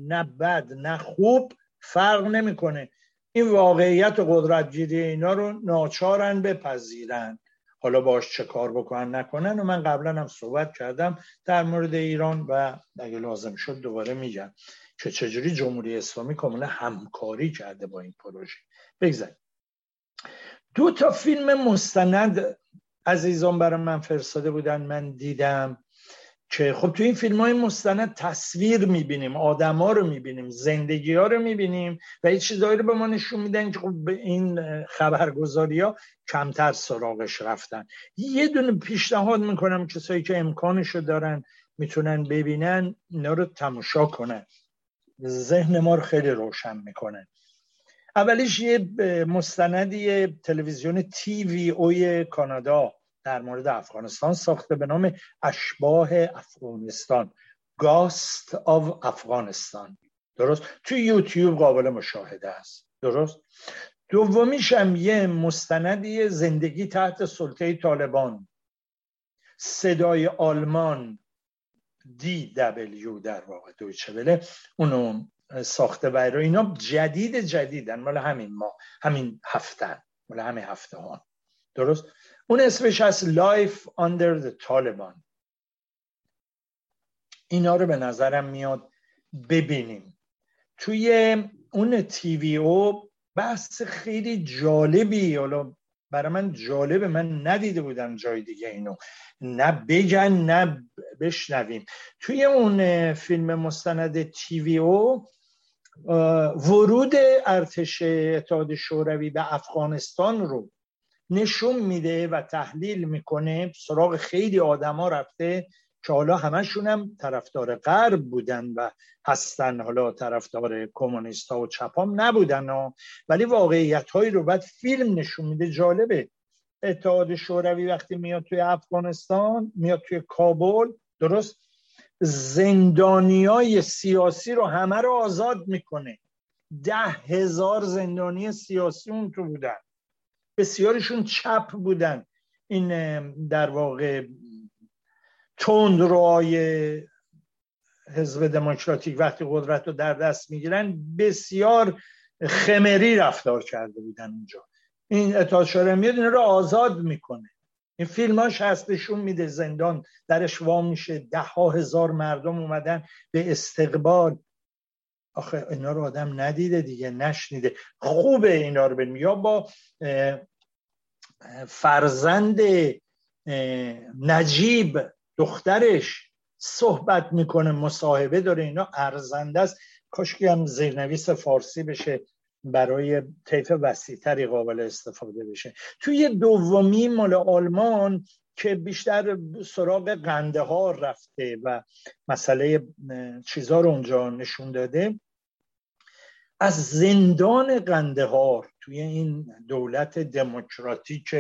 نه بد نه خوب فرق نمیکنه، این واقعیت و قدرت‌گیری اینا رو ناچارن بپذیرن. حالا باش چه کار بکنن نکنن و من قبلا هم صحبت کردم در مورد ایران و اگه لازم شد دوباره میگم که چجوری جمهوری اسلامی کاملا همکاری کرده با این پروژه. بگذارید دو تا فیلم مستند عزیزان برای من فرستاده بودن، من دیدم که خب تو این فیلم‌های مستند تصویر می‌بینیم، آدم‌ها رو می‌بینیم، زندگی‌ها رو می‌بینیم و یه چیزایی رو به ما نشون میدن که خب این خبرگزاری‌ها کمتر سراغش رفتن. یه دونه پیشنهاد می‌کنم کسایی که امکانش رو دارن میتونن ببینن، اینا رو تماشا کنن، ذهن ما رو خیلی روشن می‌کنه. اولیش یه مستندی تلویزیون تی وی اوی کانادا در مورد افغانستان ساخته به نام اشباح افغانستان، Ghost of Afghanistan. درست تو یوتیوب قابل مشاهده است. درست دومیش هم یه مستندی زندگی تحت سلطه طالبان، صدای آلمان دی دبلیو در واقع دویچه وله اونو ساخته و اینا جدید جدیدن، مال همین ما همین هفته مال همین هفته ها. درست اون اسمش هست Life Under the Taliban. اینا رو به نظرم میاد ببینیم. توی اون تیوی او بحث خیلی جالبی، حالا برای من جالبه، من ندیده بودم جای دیگه اینو، نه بگن نه بشنویم. توی اون فیلم مستند تیوی او ورود ارتش اتحاد شوروی به افغانستان رو نشون میده و تحلیل میکنه. سراغ خیلی آدما رفته که حالا همشون هم طرفدار غرب بودن و هستن، حالا طرفدار کمونیستا و چپام نبودن و ولی واقعیت هایی رو بعد فیلم نشون میده. جالبه اتحاد شوروی وقتی میاد توی افغانستان، میاد توی کابل، درست زندانیای سیاسی رو همه رو آزاد میکنه. ده هزار زندانی سیاسی اون تو بودن، بسیارشون چپ بودن، این در واقع تندروهای حزب دموکراتیک وقتی قدرت رو در دست میگیرن بسیار خمری رفتار کرده بودن اونجا. این اتحاد شوروی میاد این رو آزاد میکنه. این فیلماش هستشون میده، زندان درش وام میشه، ده ها هزار مردم اومدن به استقبال. آخه اینا رو آدم ندیده دیگه، نشنیده. خوبه اینا رو ببینیم، یا با فرزند نجیب دخترش صحبت میکنه، مصاحبه داره، اینا ارزنده است. کاش که هم زیرنویس فارسی بشه برای طیف وسیع‌تری قابل استفاده بشه. توی دومی مال آلمان که بیشتر سراغ قندهار رفته و مسئله چیزا رو اونجا نشون داده، از زندان قندهار توی این دولت دموکراتیک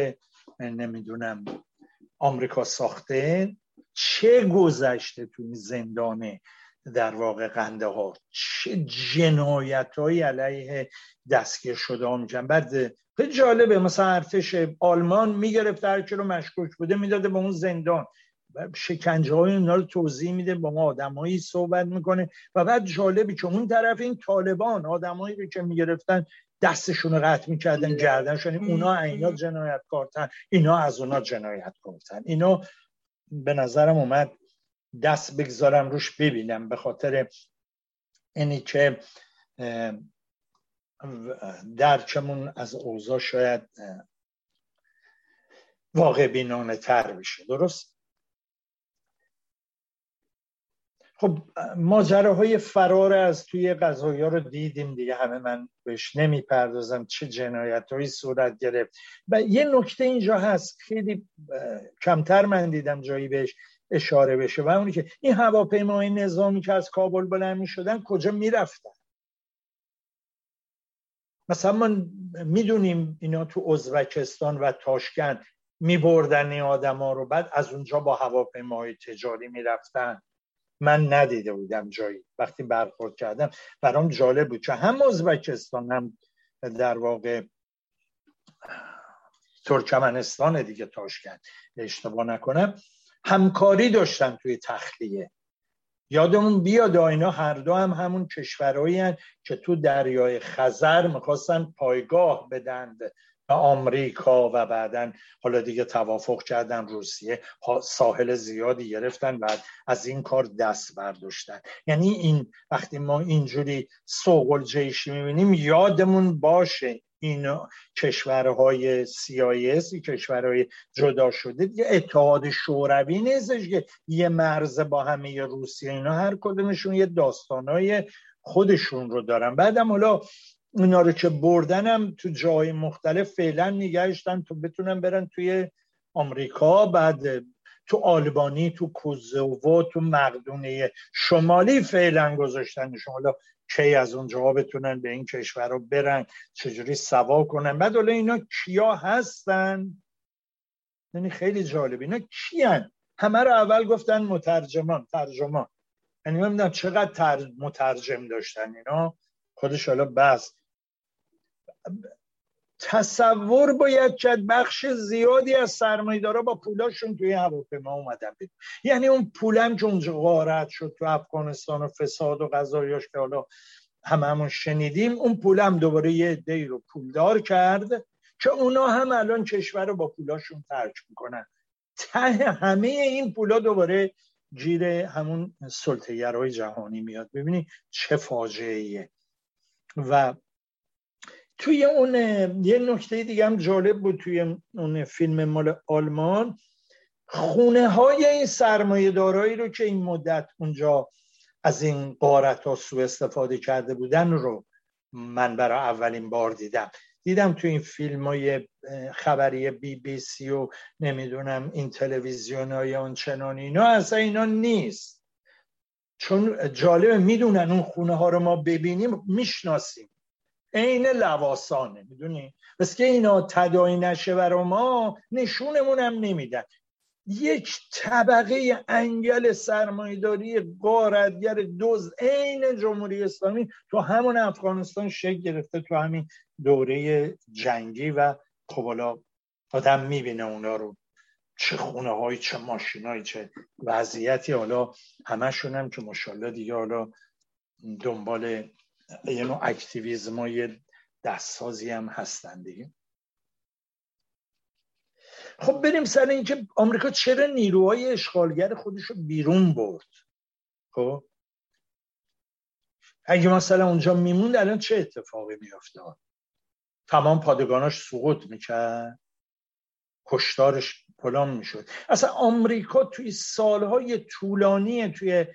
نمیدونم آمریکا ساخته چه گذشته توی زندان در واقع قندهار، چه جنایت‌هایی علیه دستگیر شده‌ها می‌کنن. بعد خیلی جالبه مثلا ارتش آلمان میگرفت هر کی رو مشکوک بوده میداده به اون زندان و شکنجه‌های اونا رو توضیح میده، با ما آدمایی صحبت میکنه. و بعد جالبی که اون طرف این طالبان آدمایی رو که میگرفتن دستشون رو قطع می‌کردن، گردنشون. اونا اینا جنایتکارتن، اینا از اونا جنایتکارتن. اینو به نظرم اومد دست بگذارم روش ببینم، به خاطر اینی که درکمون از اوضاع شاید واقع بینانه تر بشه. درست؟ خب ماجراهای فرار از توی قضایا رو دیدیم دیگه، همه من بهش نمیپردازم چه جنایتهایی صورت گرفت. و یه نکته اینجا هست خیلی کمتر من دیدم جایی بهش اشاره بشه، و اونی که این هواپیماهای نظامی که از کابل بلند میشدن کجا میرفتن. مثلا ما میدونیم اینا تو ازبکستان و تاشکند میبردن این آدما رو، بعد از اونجا با هواپیماهای تجاری میرفتن. من ندیده بودم جایی، وقتی برخورد کردم برام جالب بود که هم ازبکستان هم در واقع ترکمنستان دیگه، تاشکند اشتباه نکنم، همکاری داشتن توی تخلیه. یادمون بیاد اینا هر دو هم همون کشورهایی هستند که تو دریای خزر میخواستن پایگاه بدن به آمریکا، و بعدن حالا دیگه توافق کردن روسیه، ساحل زیادی گرفتن و از این کار دست برداشتن. یعنی این وقتی ما اینجوری سوقل جیشی میبینیم یادمون باشه این کشورهای سی آی اس، کشورهای جدا شده، یه اتحاد شوروی نیستش که یه مرز با همه. یه روسیه اینا هر کدومشون یه داستانای خودشون رو دارن. بعدم حالا اینا رو که بردنم تو جای مختلف فعلا نگهشتن تو بتونن برن توی آمریکا، بعد تو آلبانی، تو کوزوو، تو مقدونیه شمالی فعلا گذاشتنشون. حالا کی از اونجا بتونن به این کشور رو برن، چجوری سوا کنن. بعد حالا اینا کیا هستن؟ یعنی خیلی جالب، اینا کیان؟ همه رو اول گفتن مترجمان، ترجمان. یعنی من میدونم چقدر تر... مترجم داشتن اینا، خودش حالا بس. تصور باید کرد بخش زیادی از سرمایه‌دارا با پولاشون توی هواپیما اومدن بیرون. یعنی اون پولم که اونجا غارت شد تو افغانستان و فساد و قضایاش که حالا هممون شنیدیم، اون پولم دوباره یه عده‌ای رو پولدار کرد که اونا هم الان کشور رو با پولاشون ترک میکنن. ته همه این پولا دوباره گیر همون سلطه‌گرای جهانی میاد. ببینید چه فاجعه‌ایه. و توی اون یه نکته دیگه هم جالب بود توی اون فیلم مال آلمان، خونه های این سرمایه دارایی رو که این مدت اونجا از این غارت ها سوء استفاده کرده بودن رو من برای اولین بار دیدم. دیدم توی این فیلم های خبری بی بی سی و نمیدونم این تلویزیون های آنچنانی اینا، اصلا اینا نیست. چون جالبه میدونن اون خونه ها رو ما ببینیم میشناسیم، این لواسانه، میدونی؟ بس که اینا تداعی نشه برای ما نشونمون هم نمیدن. یک طبقه انگل سرمایه‌داری غارتگر دزد این جمهوری اسلامی تو همون افغانستان شکل گرفته، تو همین دوره جنگی. و خب حالا آدم میبینه اونا رو، چه خونه هایی، چه ماشین هایی، چه وضعیتی. حالا همشون هم که ماشاءالله دیگه حالا دنبال یه نوع اکتیویزم های دستسازی هم هستن دیگه. خب بریم سر این که آمریکا چرا نیروهای اشغالگر خودشو بیرون برد. خب اگه مثلا اونجا میموند الان چه اتفاقی میافتاد؟ تمام پادگاناش سقوط میکرد، کشتارش پلان میشد. اصلا آمریکا توی سالهای طولانی توی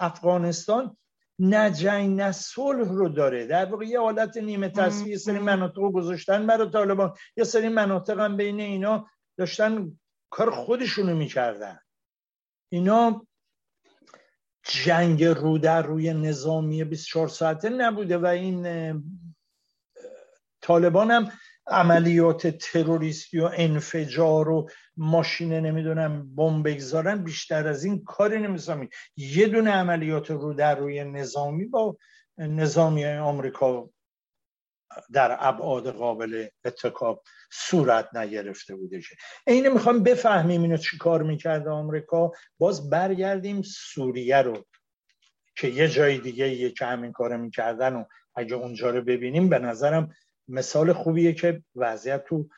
افغانستان نه جنگ نه صلح رو داره، در واقع یه حالت نیمه تصفیه. یه سری مناطق رو گذاشتن برای طالبان، یه سری مناطق هم بین اینا داشتن کار خودشونو میکردن. اینا جنگ رو در روی نظامی بیست و چهار ساعته نبوده، و این طالبان هم عملیات تروریستی و انفجار و ماشینه نمیدونم بمب بگذارن بیشتر از این کاری نمی‌سازن. یه دونه عملیات رو در روی نظامی با نظامیان آمریکا در ابعاد قابل اتکا صورت نگرفته بوده. اینو میخوام بفهمیم اینو چیکار میکرد آمریکا. باز برگردیم سوریه رو که یه جای دیگه یه که همین کارو میکردن، و اگه اونجا رو ببینیم به نظرم مثال خوبیه که وضعیت تو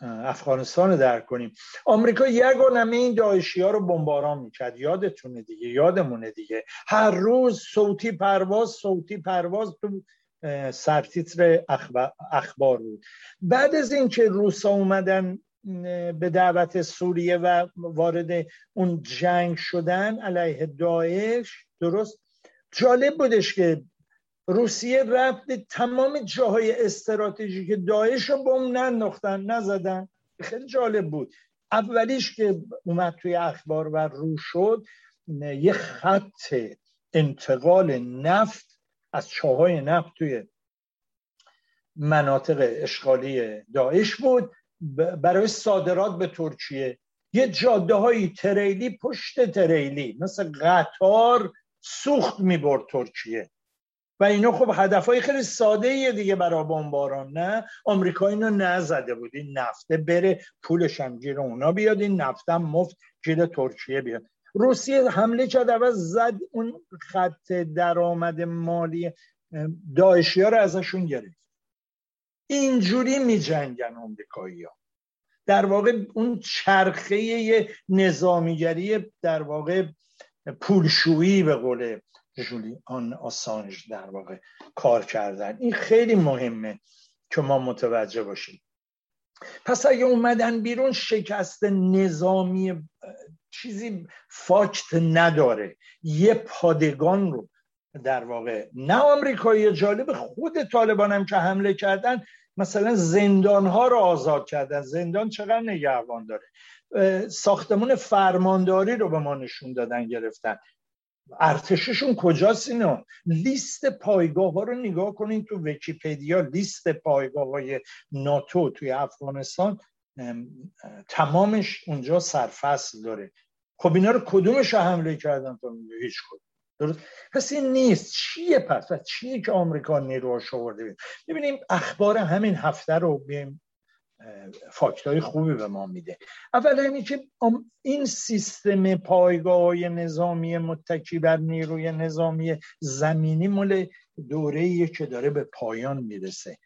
افغانستان درک کنیم. آمریکا یگانه این داعشی‌ها رو بمباران می‌کرد، یادتونه دیگه، یادمونه دیگه، هر روز صوتی پرواز صوتی پرواز تو سرتیتر اخبار بود. بعد از اینکه روسا اومدن به دعوت سوریه و وارد اون جنگ شدن علیه داعش، درست جالب بودش که روسیه رفت تمام جاهای استراتژیک داعش رو بمب ننداختن، نزدن. خیلی جالب بود. اولیش که اومد توی اخبار و رو شد، یه خط انتقال نفت از چاهای نفت توی مناطق اشغالی داعش بود برای صادرات به ترکیه. یه جاده‌های تریلی پشت تریلی مثل قطار سوخت می‌برد ترکیه. و اینا خب هدفای خیلی ساده‌ایه دیگه برای بمباران، نه؟ آمریکا اینو نزده بود، این نفته بره پولش هم گیر اونا بیاد، این نفت هم مفت گیر ترکیه بیاد. روسیه حمله کرد و زد، اون خط درآمد مالی داعشی‌ها رو ازشون گرفت. اینجوری می‌جنگن آمریکایی‌ها. در واقع اون چرخه نظامیگری، در واقع پولشویی به قول جولیان آسانژ در واقع کار کردن. این خیلی مهمه که ما متوجه باشیم. پس اگه اومدن بیرون، شکست نظامی چیزی فاکت نداره، یه پادگان رو در واقع، نه آمریکایی، جالب خود طالبان هم که حمله کردن مثلا زندان‌ها رو آزاد کردن. زندان چقدر نگهبان داره. ساختمان فرمانداری رو به ما نشون دادن، گرفتن. ارتششون کجاست اینا؟ لیست پایگاه‌ها رو نگاه کنین تو ویکی‌پدیا، لیست پایگاه‌های ناتو توی افغانستان تمامش اونجا سرفصل داره. خب اینا رو کدومش رو حمله کردن؟ تا هیچ کدوم. درست؟ پس این نیست. چیه پس؟ پس چیه که آمریکا نیروهاش آورده بید؟ ببینیم اخبار همین هفته رو بیم، فاکتای خوبی به ما میده. اول همین که این سیستم پایگاه‌های نظامی متکی بر نیروی نظامی زمینی مال دوره‌ایه که داره به پایان میرسه.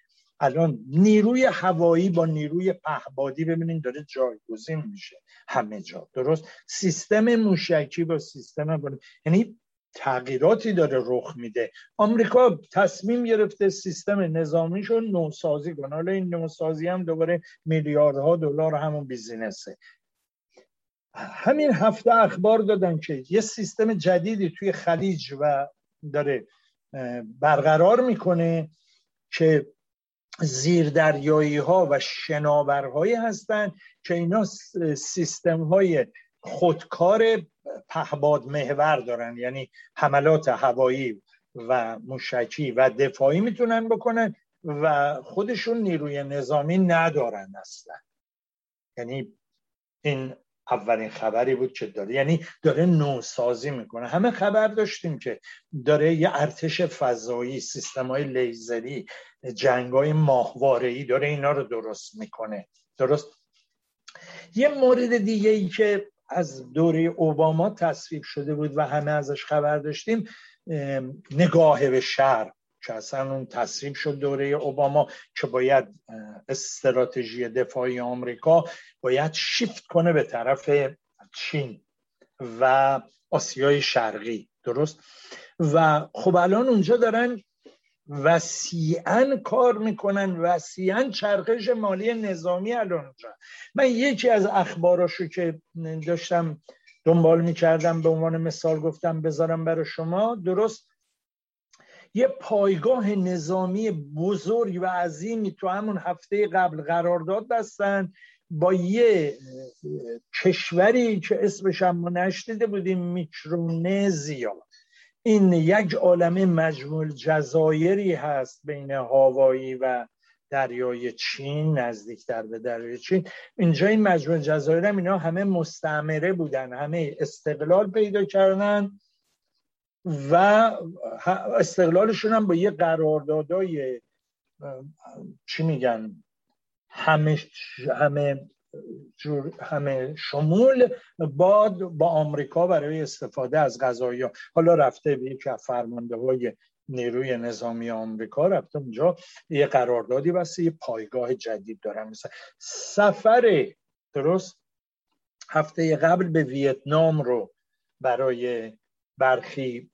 الان نیروی هوایی با نیروی پهپادی ببینید داره جایگزین میشه همه جا، درست؟ سیستم موشکی با سیستم با... یعنی تغییراتی داره رخ میده. آمریکا تصمیم گرفته سیستم نظامیشو نوسازی کنه. حالا این نوسازی هم دوباره میلیاردها دلار همون بیزینسه. همین هفته اخبار دادن که یه سیستم جدیدی توی خلیج و داره برقرار میکنه که زیردریایی ها و شناورهایی هستن که اینا سیستم های خودکار پهپاد محور دارن، یعنی حملات هوایی و موشکی و دفاعی میتونن بکنن و خودشون نیروی نظامی ندارن اصلا. یعنی این اولین خبری بود که داره، یعنی داره نوسازی میکنه. همه خبر داشتیم که داره یه ارتش فضایی، سیستم‌های لیزری، جنگ‌های ماهواره‌ای داره اینا رو درست میکنه، درست؟ یه مورد دیگه ای که از دوره اوباما تصویب شده بود و همه ازش خبر داشتیم، نگاه به شرق که اصلا اون تصویب شد دوره اوباما که باید استراتژی دفاعی آمریکا باید شیفت کنه به طرف چین و آسیای شرقی، درست؟ و خب الان اونجا دارن وسیعاً کار میکنن، وسیعاً چرخش مالی نظامی الان اونجا. من یکی از اخباراشو که داشتم دنبال میکردم به عنوان مثال گفتم بذارم برای شما، درست؟ یه پایگاه نظامی بزرگ و عظیمی تو همون هفته قبل قرارداد بستن با یه کشوری که اسمش هم نشنیده بودیم، میکرونزیا. این یک عالمه مجموع جزایری هست بین هاوایی و دریای چین، نزدیکتر به دریای چین. اینجا این مجموع جزایر هم اینا همه مستعمره بودن، همه استقلال پیدا کردن و استقلالشون هم با یه قراردادای چی میگن همه همه جور همه شمول با با آمریکا برای استفاده از غذایا. حالا رفته به یک فرمانده‌های نیروی نظامی آمریکا رفته اونجا یه قراردادی بسته، یه پایگاه جدید دارن. مثلا سفر درست هفته قبل به ویتنام رو برای برخی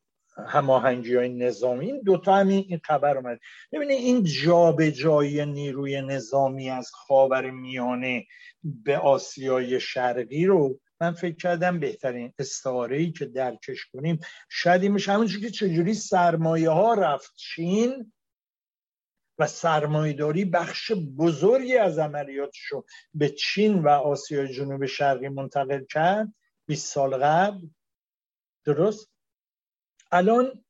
هماهنگی‌های نظامی، این دو تا همین این خبر اومد. ببینید این جابجایی نیروی نظامی از خاورمیانه به آسیای شرقی رو من فکر کردم بهترین استعاره‌ای که درکش کنیم شاید این میشه همونجوری که چجوری سرمایه ها رفت چین و سرمایه‌داری بخش بزرگی از عملیاتشو به چین و آسیای جنوب شرقی منتقل کرد بیست سال قبل. درست الان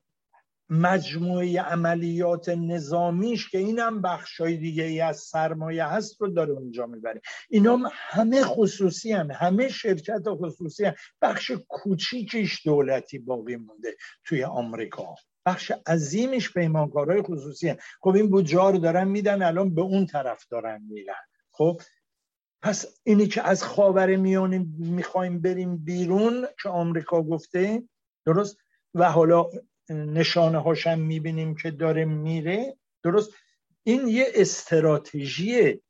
مجموعه عملیات نظامیش که اینم بخشای دیگه ای از سرمایه هست رو داره اونجا میبره. اینا هم همه خصوصی هم، همه شرکت خصوصی هم. بخش کوچیکش دولتی باقی مونده توی آمریکا، بخش عظیمش پیمانکارهای خصوصی هم. خب این بودجه رو دارن میدن، الان به اون طرف دارن میرن. خب پس اینی که از خاورمیانه میخوایم بریم بیرون که آمریکا گفته درست و حالا نشانه هاش هم میبینیم که داره میره. درست این یه استراتژیه.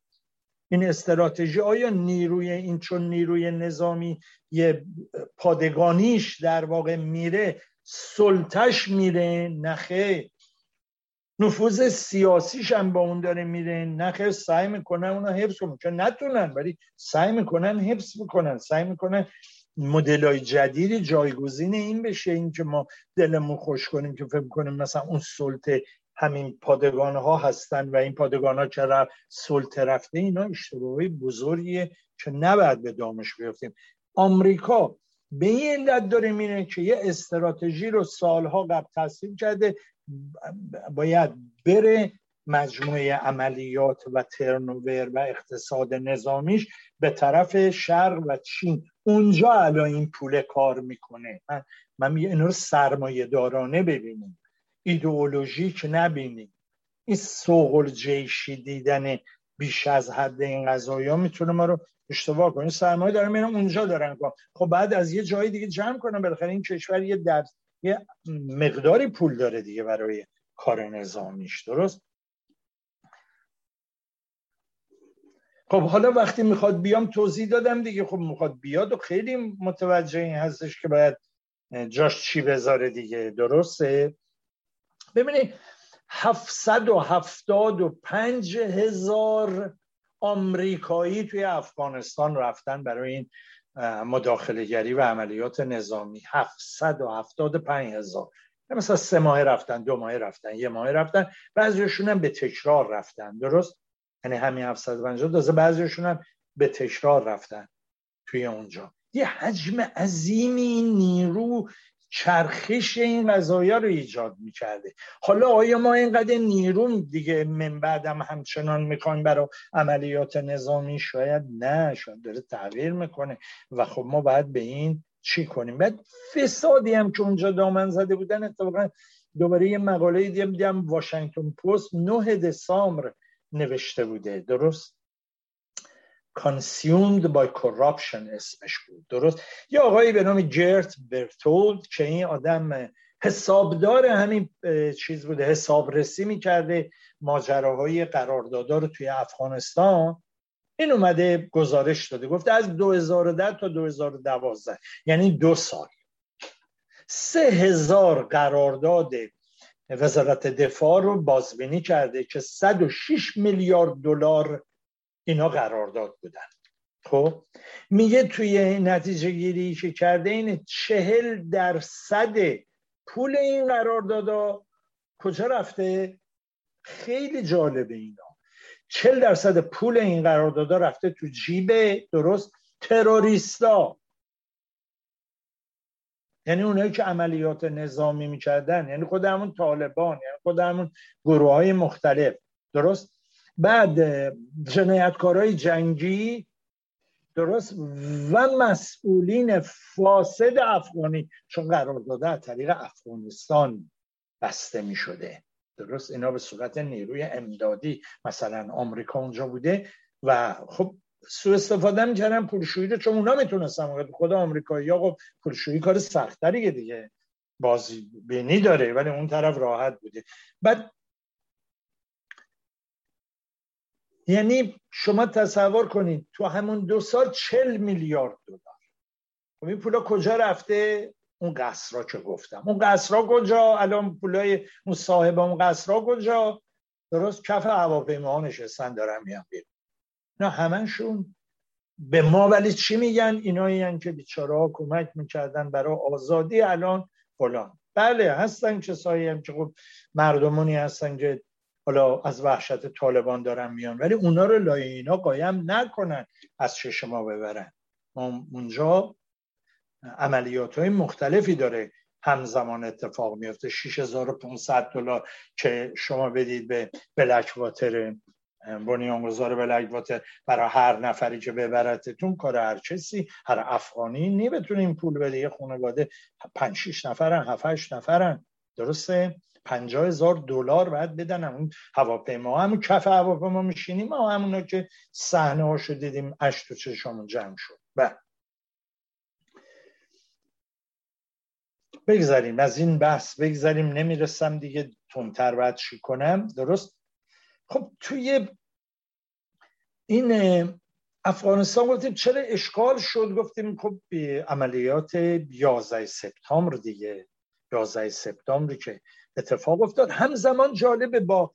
این استراتژی آیا نیروی این چون نیروی نظامی یه پادگانیش در واقع میره سلطش میره؟ نخه. نفوذ سیاسیش هم با اون داره میره؟ نخه. سعی میکنن اونا حفظ کنن که نتونن، ولی سعی میکنن حفظ میکنن، سعی میکنن مدل‌های جدیدی جایگزین این بشه. این که ما دلمون خوش کنیم که فکر کنیم مثلا اون سلطه همین پادگان‌ها هستن و این پادگان‌ها که رفت سلطه رفته، اینا اشتباهی بزرگیه که نباید به دامش بیفتیم. آمریکا به این علت داره میره که یه استراتژی رو سالها قبل تصمیم کرده باید بره مجموعه عملیات و ترنوور و اقتصاد نظامیش به طرف شرق و چین. اونجا الان این پول کار میکنه. من من میگم اینو سرمایه دارانه ببینیم، ایدئولوژیک نبینیم. این سوغل جیشی دیدن بیش از حد این قضایا میتونه ما رو اشتباه کنه. سرمایه دارن میرن اونجا دارن کار. خب بعد از یه جای دیگه جمع کنن. بالاخره این کشور یه در یه مقداری پول داره دیگه برای کار نظامیش. درست. خب حالا وقتی میخواد بیام توضیح دادم دیگه. خب میخواد بیاد و خیلی متوجه این هستش که باید جاش چی بذاره دیگه. درسته. ببینید هفتصد و هفتاد و پنج هزار آمریکایی توی افغانستان رفتن برای این مداخله گری و عملیات نظامی. هفتصد و هفتاد و پنج هزار. مثلا سه ماه رفتن، دو ماه رفتن، یه ماه رفتن، بعضیشون هم به تکرار رفتن. درست. یعنی همین هفتصد و پنجاه تا بعضیشون هم به تکرار رفتن توی اونجا. یه حجم عظیمی نیرو چرخش این قضایا رو ایجاد می‌کرده. حالا آیا ما اینقدر نیرو دیگه من بعدم همچنان می‌خوایم برای عملیات نظامی؟ شاید نه، شاید داره تغییر میکنه و خب ما باید به این چی کنیم؟ بعد فسادی هم که اونجا دامن زده بودن. اتفاقا دوباره یه مقاله دیگه دیدم واشنگتن پست نه دسامبر نوشته بوده. درست. consumed by corruption اسمش بود. درست. یه آقایی به نام جرت برتولد که این آدم حسابدار همین چیز بوده، حسابرسی میکرده ماجراهای قراردادا رو توی افغانستان، این اومده گزارش داده گفته از دو هزار و ده تا دو هزار و دوازده یعنی دو سال سه هزار قرارداد وزارت دفاع رو بازبینی کرده که صد و شش میلیارد دلار اینا قرارداد بودن. خب میگه توی نتیجه گیری که کرده اینه چهل درصد پول این قراردادا کجا رفته؟ خیلی جالبه اینا. چهل درصد پول این قراردادا رفته تو جیب درست تروریستا، یعنی اونایی که عملیات نظامی میکردن، یعنی خود همون طالبان، یعنی خود همون گروه های مختلف. درست. بعد جنایتکارای جنگی درست و مسئولین فاسد افغانی، چون قرارداده از طریق افغانستان بسته میشده. درست. اینا به صورت نیروی امدادی مثلا آمریکا اونجا بوده و خب سوء استفاده می‌کردن پولشویی رو، چون اونا میتونستن. خود آمریکایی‌ها خب پولشویی کار سخت‌تریه دیگه. بازبینی داره، ولی اون طرف راحت بوده. بعد یعنی شما تصور کنید تو همون دو سال چهل میلیارد دلار. خب این پولا کجا رفته؟ اون قصرها که گفتم، اون قصرها کجا؟ الان پولای اون صاحب اون قصرها کجا؟ درست کف هواپیماها نشستن دارن میان بیرون. نه همه‌شون به ما ولی چی میگن؟ اینایین که بیچاره‌ها کمک میکردن برای آزادی الان فلان. بله هستن کسایی هم که خب مردمونی هستن که حالا از وحشت طالبان دارن میان، ولی اونا رو لای اینا قایم نکنن، از چش ما ببرن. ما اونجا عملیات‌های مختلفی داره همزمان اتفاق میفته. شش هزار و پانصد دلار که شما بدید به بلک واتر، بنیانگذار بلک واتر، برای هر نفری که ببرتتون کار هر کسی، هر افغانی نی بتونین پول بده. یه خانواده پنج شش نفرن، هفت هشت نفرن، درسته؟ پنجاه هزار دلار باید بدن. همون هواپیما، همون کف هواپیما میشینیم، ما همونا که صحنه هاشو دیدیم، اش تو چشمون جمع شد. بله بگذاریم از این بحث، بگذاریم، نمیرسم دیگه، تونتر باید چی کنم، درست؟ خب توی این افغانستان گفتیم چرا اشغال شد؟ گفتیم خب عملیات یازده سپتامبر دیگه، یازده سپتامبر که اتفاق افتاد همزمان جالب با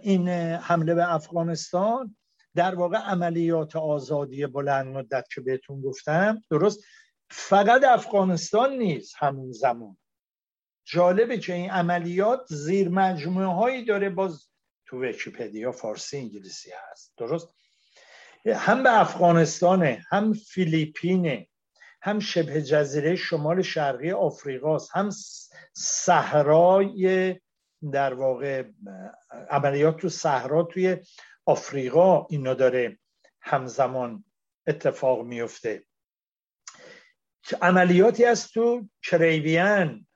این حمله به افغانستان، در واقع عملیات آزادی بلند مدت که بهتون گفتم، درست؟ فقط افغانستان نیست، همون زمان جالبه که این عملیات زیر مجموعه هایی داره، باز تو ویکی‌پدیا فارسی انگلیسی هست، درست؟ هم به افغانستانه، هم فیلیپینه، هم شبه جزیره شمال شرقی آفریقاست، هم صحرای، در واقع عملیات تو صحرا توی آفریقا، اینا داره همزمان اتفاق میفته. عملیاتی هست تو کریبیان،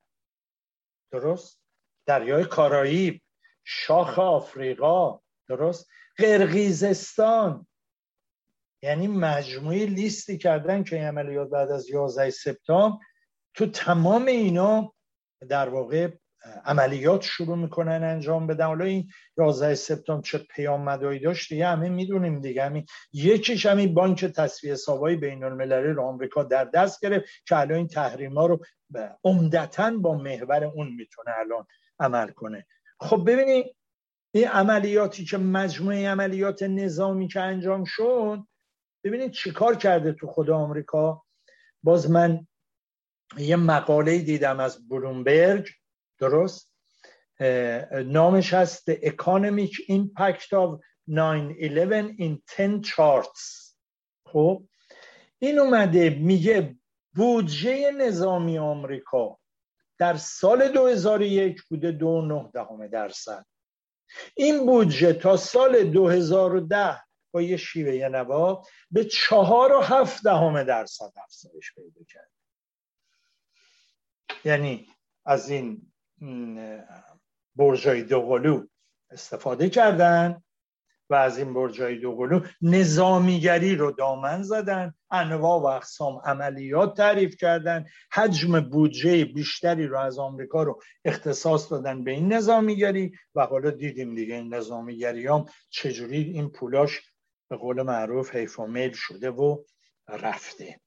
درست؟ دریای کارائیب، شاخ آفریقا، درست؟ قرقیزستان. یعنی مجموعی لیستی کردن که عملیات بعد از یازده سپتامبر تو تمام اینا در واقع عملیات شروع میکنن انجام بدن. حالا این یازده سپتامبر چه پیامدهایی داشت دیگه همه میدونیم دیگه. همین یکیش همین بانک تصفیه حساب‌های بین‌المللی رو آمریکا در دست گرفت که الان این تحریما رو عمدتاً با محور اون میتونه الان عمل کنه. خب ببینید این عملیاتی که مجموعه عملیات نظامی که انجام شد، ببینید چیکار کرده تو خود آمریکا. باز من یه مقاله دیدم از بلومبرگ، درست؟ نامش هست The Economic Impact of ناین الیون in ده Charts. خب این اومده میگه بودجه نظامی آمریکا در سال دو هزار و یک بوده دو و نه دهم درصد. این بودجه تا سال دو هزار و ده با یه شیوه یه نوا به چهار و هفت دهم درصد افزایش پیدا کرد. یعنی از این برجای دوقلو استفاده کردن و از این برجای دوقلو نظامیگری رو دامن زدن، انواع و اقسام عملیات تعریف کردن، حجم بودجه بیشتری رو از آمریکا رو اختصاص دادن به این نظامیگری و حالا دیدیم دیگه این نظامیگریام چجوری این پولاش به قول معروف حیف و میل شده و رفته.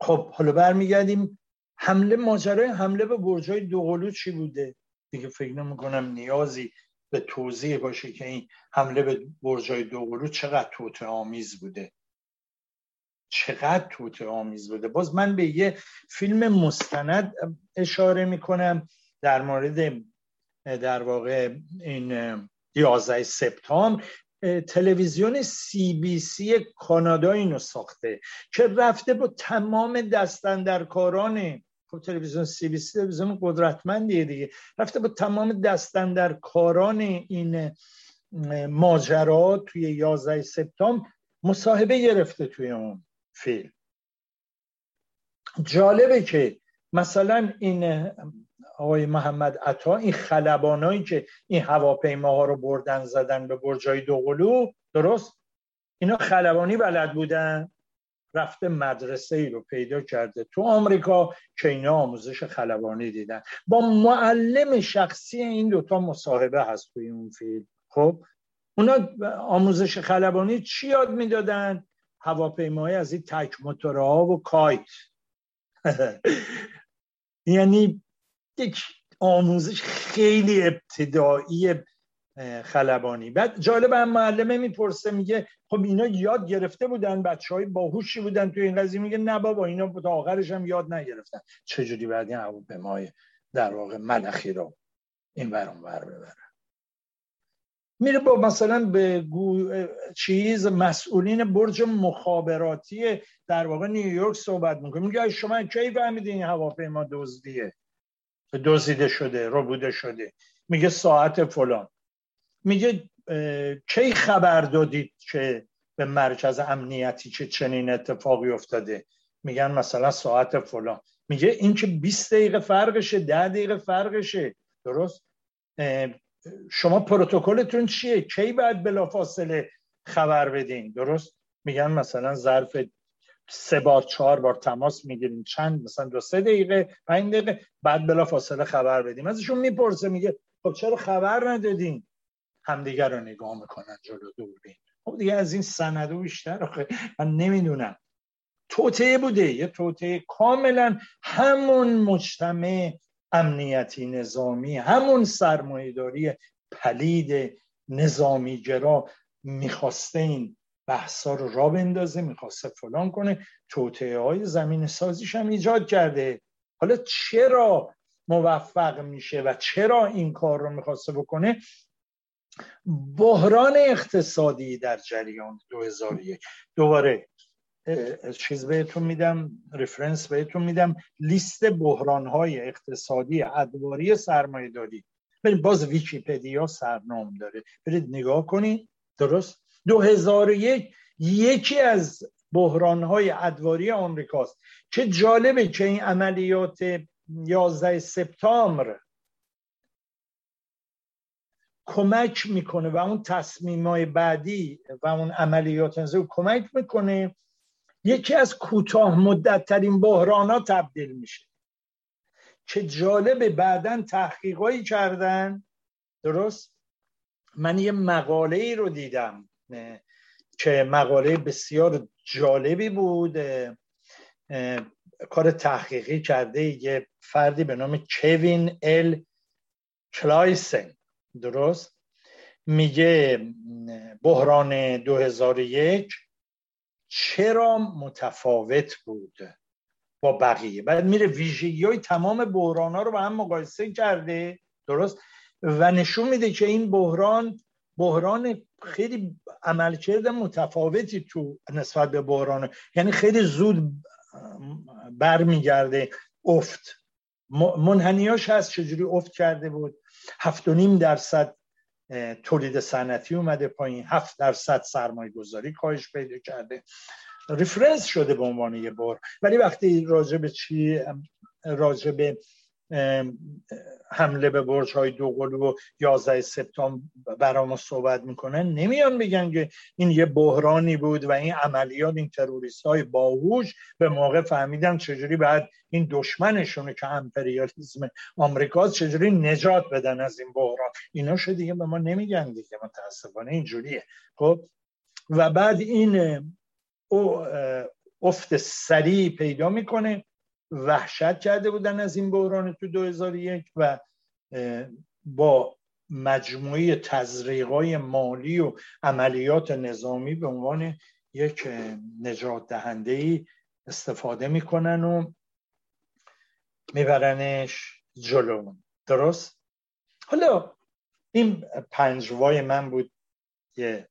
خب حالا برمیگردیم حمله، ماجرای حمله به برجای دوقلو چی بوده؟ دیگه فکر نمی‌کنم نیازی به توضیح باشه که این حمله به برجای دوقلو چقدر توطئه آمیز بوده. چقدر توطئه آمیز بوده. باز من به یه فیلم مستند اشاره می‌کنم در مورد در واقع این یازده سپتامبر. تلویزیون سی بی سی کانادا اینو ساخته که رفته با تمام دستندرکاران، خب تلویزیون سی بی سی تلویزیون قدرتمندیه دیگه، رفته با تمام دستندرکاران این ماجرا توی یازده سپتامبر مصاحبه گرفته. توی اون فیلم جالبه که مثلا این آقای محمد عطا، این خلبانایی که این هواپیماها رو بردن زدن به برجای دوقلو، درست؟ اینا خلبانی بلد بودن؟ رفته مدرسه ای رو پیدا کرده تو آمریکا که اینا آموزش خلبانی دیدن. با معلم شخصی این دوتا مصاحبه هست توی اون فیلم. خب اونا آموزش خلبانی چی یاد میدادن؟ هواپیمای از این تک موتورها و کایت. یعنی یک آموزش خیلی ابتدایی خلبانی. بعد جالب هم معلمه میپرسه، میگه خب اینا یاد گرفته بودن، بچهای باهوشی بودن توی این قضیه؟ میگه نه بابا، اینا تا آخرش هم یاد نگرفتن چجوری بعد این هواپیمای در واقع ملخی رو این ور اون ور ببرن. میره با مثلا به گو... چیز مسئولین برج مخابراتی در واقع نیویورک صحبت میکنه، میگه شما کی فهمیدین این هواپیما دزدیه، دزدیده شده، ربوده شده؟ میگه ساعت فلان. میگه کی خبر دادید که به مرکز امنیتی که چنین اتفاقی افتاده؟ میگن مثلا ساعت فلان. میگه این که بیست دقیقه فرقشه، ده دقیقه فرقشه، درست؟ شما پروتکلتون چیه؟ کی باید بلافاصله خبر بدین، درست؟ میگن مثلا ظرف سه بار چهار بار تماس میگیریم، چند مثلا دو سه دقیقه پنج دقیقه بعد بلافاصله خبر بدیم. ازشون میپرسه، میگه خب چرا خبر ندادین؟ همدیگر رو نگاه میکنن جلو دوربین. خب دیگه از این سند و بیشتر آخه من نمیدونم. توطئه بوده، یه توطئه کاملا. همون مجتمع امنیتی نظامی، همون سرمایه‌داری پلید نظامی‌گرا میخواسته این بحثا رو راه بندازه، میخواسته فلان کنه. توطئه‌های زمین سازیش هم ایجاد کرده. حالا چرا موفق میشه و چرا این کار رو میخواسته بکنه؟ بحران اقتصادی در جریان دو هزار و یک. دوباره چیز بهتون میدم، رفرنس بهتون میدم، لیست بحران‌های اقتصادی ادواری سرمایه‌داری. برید باز ویکی‌پدیا سرنام داره، برید نگاه کنید، درست؟ دو هزار و یک یکی از بحران‌های ادواری آمریکاست که جالبه که این عملیات یازده سپتامبر کمک میکنه و اون تصمیم‌های بعدی و اون عملیات انزو کمک میکنه. یکی از کوتاه مدت ترین بحران‌ها تبدیل میشه که جالب بعداً تحقیقایی کردن، درست؟ من یه مقاله‌ای رو دیدم که مقاله بسیار جالبی بود، کار تحقیقی کرده یه فردی به نام کوین ال کلایسن، درست؟ میگه بحران دو هزار و یک چرا متفاوت بود با بقیه. بعد میره ویژگی‌های تمام بحران‌ها رو با هم مقایسه کرده، درست؟ و نشون میده که این بحران بحران خیلی عملکرد متفاوتی تو نسبت به بحران، یعنی خیلی زود برمیگرده افت، منحنیاش هست چجوری افت کرده بود. هفت و نیم درصد تولید صنعتی اومده پایین، هفت درصد سرمایه گذاری کاهش پیدا کرده، ریفرنس شده به عنوان یه بار. ولی وقتی راجع به چی، راجع به حمله به برج‌های دوقلو و یازده سپتامبر برام صحبت میکنن، نمیان بگن که این یه بحرانی بود و این عملیات، این تروریست‌های باهوش به موقع فهمیدم چجوری بعد این دشمنشونه که امپریالیسم آمریکاست چجوری نجات بدن از این بحران. اینا شو دیگه به ما نمیگن دیگه، متاسفانه اینجوریه. خب و بعد این او افت سریع پیدا میکنه. وحشت کرده بودن از این بحران تو دو هزار و یک و با مجموعه تزریق‌های مالی و عملیات نظامی به عنوان یک نجات دهنده‌ای استفاده میکنن و میبرنش جلو، درست؟ حالا این پنجوای من بود، یه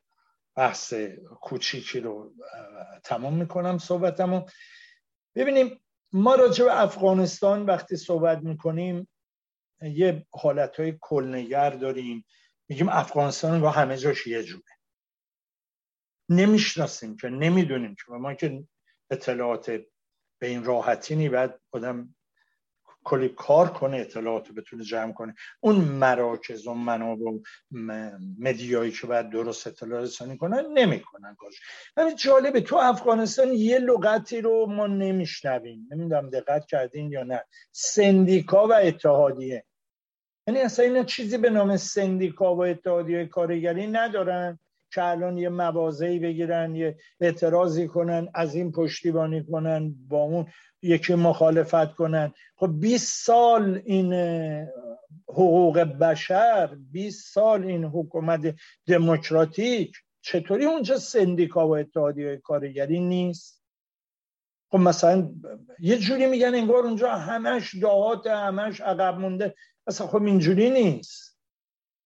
بحث کوچیکی رو تمام میکنم صحبتمو. ببینیم ما راجع به افغانستان وقتی صحبت میکنیم یه حالتهای کلنگر داریم، میگیم افغانستان و همه جاش یه جوره، نمیشناسیم که، نمیدونیم که، ما که اطلاعات به این راحتی نی. بعد آدم کلی کار کنه، اطلاعات بتونه جمع کنه، اون مراکز و منابع و مدیایی که باید درست اطلاع رسانی کنن نمیکنن کارش. همین جالبه تو افغانستان یه لغتی رو ما نمیشنویم، نمیدونم دقت کردین یا نه، سندیکا و اتحادیه. یعنی اصلا اینا چیزی به نام سندیکا و اتحادیه کارگری ندارن که الان یه مواضعی بگیرن، یه اعتراضی کنن، از این پشتیبانی کنن، با اون یکی مخالفت کنن. خب بیست سال این حقوق بشر، بیست سال این حکومت دموکراتیک، چطوری اونجا سندیکا و اتحادیه کارگری نیست؟ خب مثلا یه جوری میگن انگار اونجا همش دهات، همش عقب مونده. اصلا خب اینجوری نیست.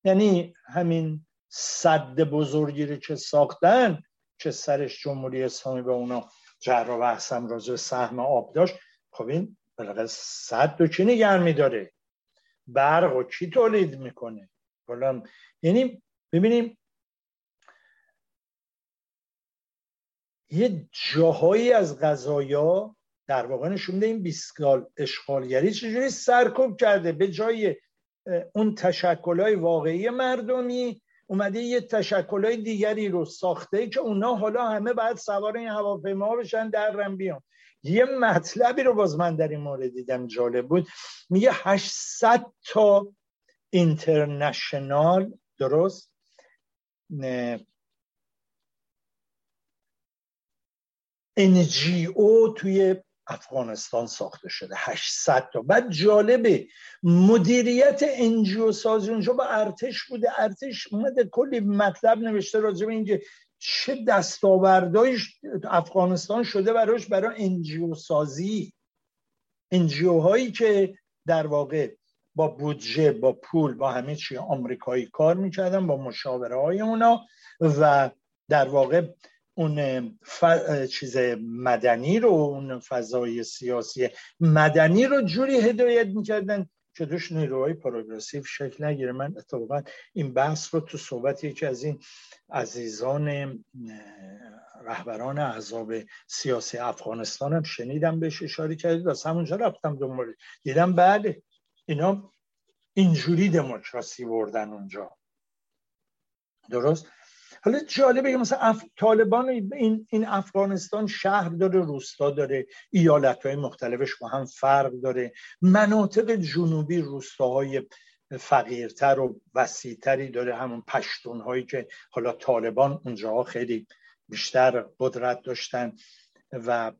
یعنی همین سد بزرگی رو که ساختن که سرش جمهوری اسلامی به اونا جر و بحثم راجع به سهم آب داشت، خب این بالاخره سد رو کی نگه می‌داره؟ برق رو کی تولید میکنه؟ بلام. یعنی ببینیم یه جاهایی از قضایا در واقع نشون میده این بیست سال اشغالگری چجوری سرکوب کرده. به جای اون تشکل‌های واقعی مردمی اومده یه تشکل‌های دیگری رو ساخته که اونا حالا همه بعد سوار این هواپیما بشن درن بیان. یه مطلبی رو باز من در این مورد دیدم جالب بود، میگه هشتصد تا اینترنشنال، درست، ان جی او توی افغانستان ساخته شده، هشتصد تا. بعد جالبه مدیریت ان جی او سازی اونجا با ارتش بوده. ارتش اومده کلی مطلب نوشته راجع به اینکه چه دستاوردهایی افغانستان شده براش، برای ان جی او سازی، ان جی او هایی که در واقع با بودجه، با پول، با همه چی آمریکایی کار میکردن، با مشاوره های اونا، و در واقع اون ف... چیز مدنی رو، اون فضای سیاسی مدنی رو جوری هدایت میکردن که دوش نیروهای پروگرسیو شکل نگیره. من اتفاقا این بحث رو تو صحبت یکی از این عزیزان رهبران احزاب سیاسی افغانستان هم شنیدم، بهش اشاره کردید، از همونجا رفتم دنبال دیدم بله اینا اینجوری دموکراسی بردن اونجا، درست. حالا جالبه که مثلا اف... طالبان این... این افغانستان شهر داره، روستا داره، ایالت‌های مختلفش با هم فرق داره، مناطق جنوبی روستاهای فقیرتر و وسیع‌تری داره، همون پشتون‌هایی که حالا طالبان اونجاها خیلی بیشتر قدرت داشتن. و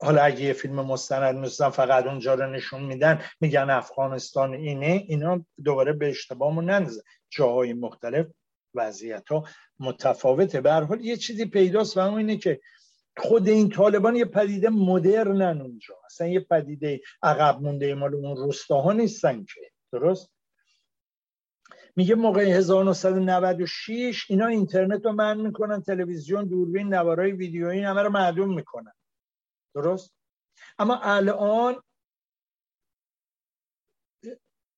حالا اگه یه فیلم مستند مثلا فقط اونجا رو نشون میدن میگن افغانستان اینه، اینا دوباره به اشتباهمون نندازه، جاهای مختلف وضعیت‌ها متفاوته. به هر حال یه چیزی پیداست و اون اینه که خود این طالبان یه پدیده مدرنن اونجا، اصلا یه پدیده عقب مونده مال اون روستاها نیستن که، درست. میگه موقع هزار و نهصد و نود و شش اینا اینترنت رو منع میکنن، تلویزیون، دوربین، نوارای ویدیویی همه رو معدوم میکنن، درست. اما الان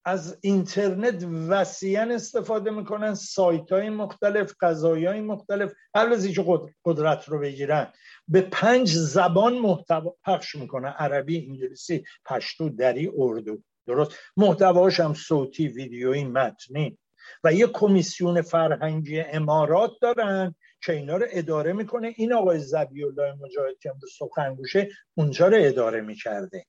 از اینترنت وسیعاً استفاده میکنن، سایت‌های مختلف، قضایای مختلف، قبل از اینکه قدرت رو بگیرن به پنج زبان محتوا پخش میکنن، عربی، انگلیسی، پشتو، دری، اردو، درست. محتواش هم صوتی، ویدیویی، متنی، و یه کمیسیون فرهنگی امارات دارن که اینا رو اداره میکنه. این آقای ذبیح الله مجاهد که امروز سخنگوشه اونجا رو اداره میکرده،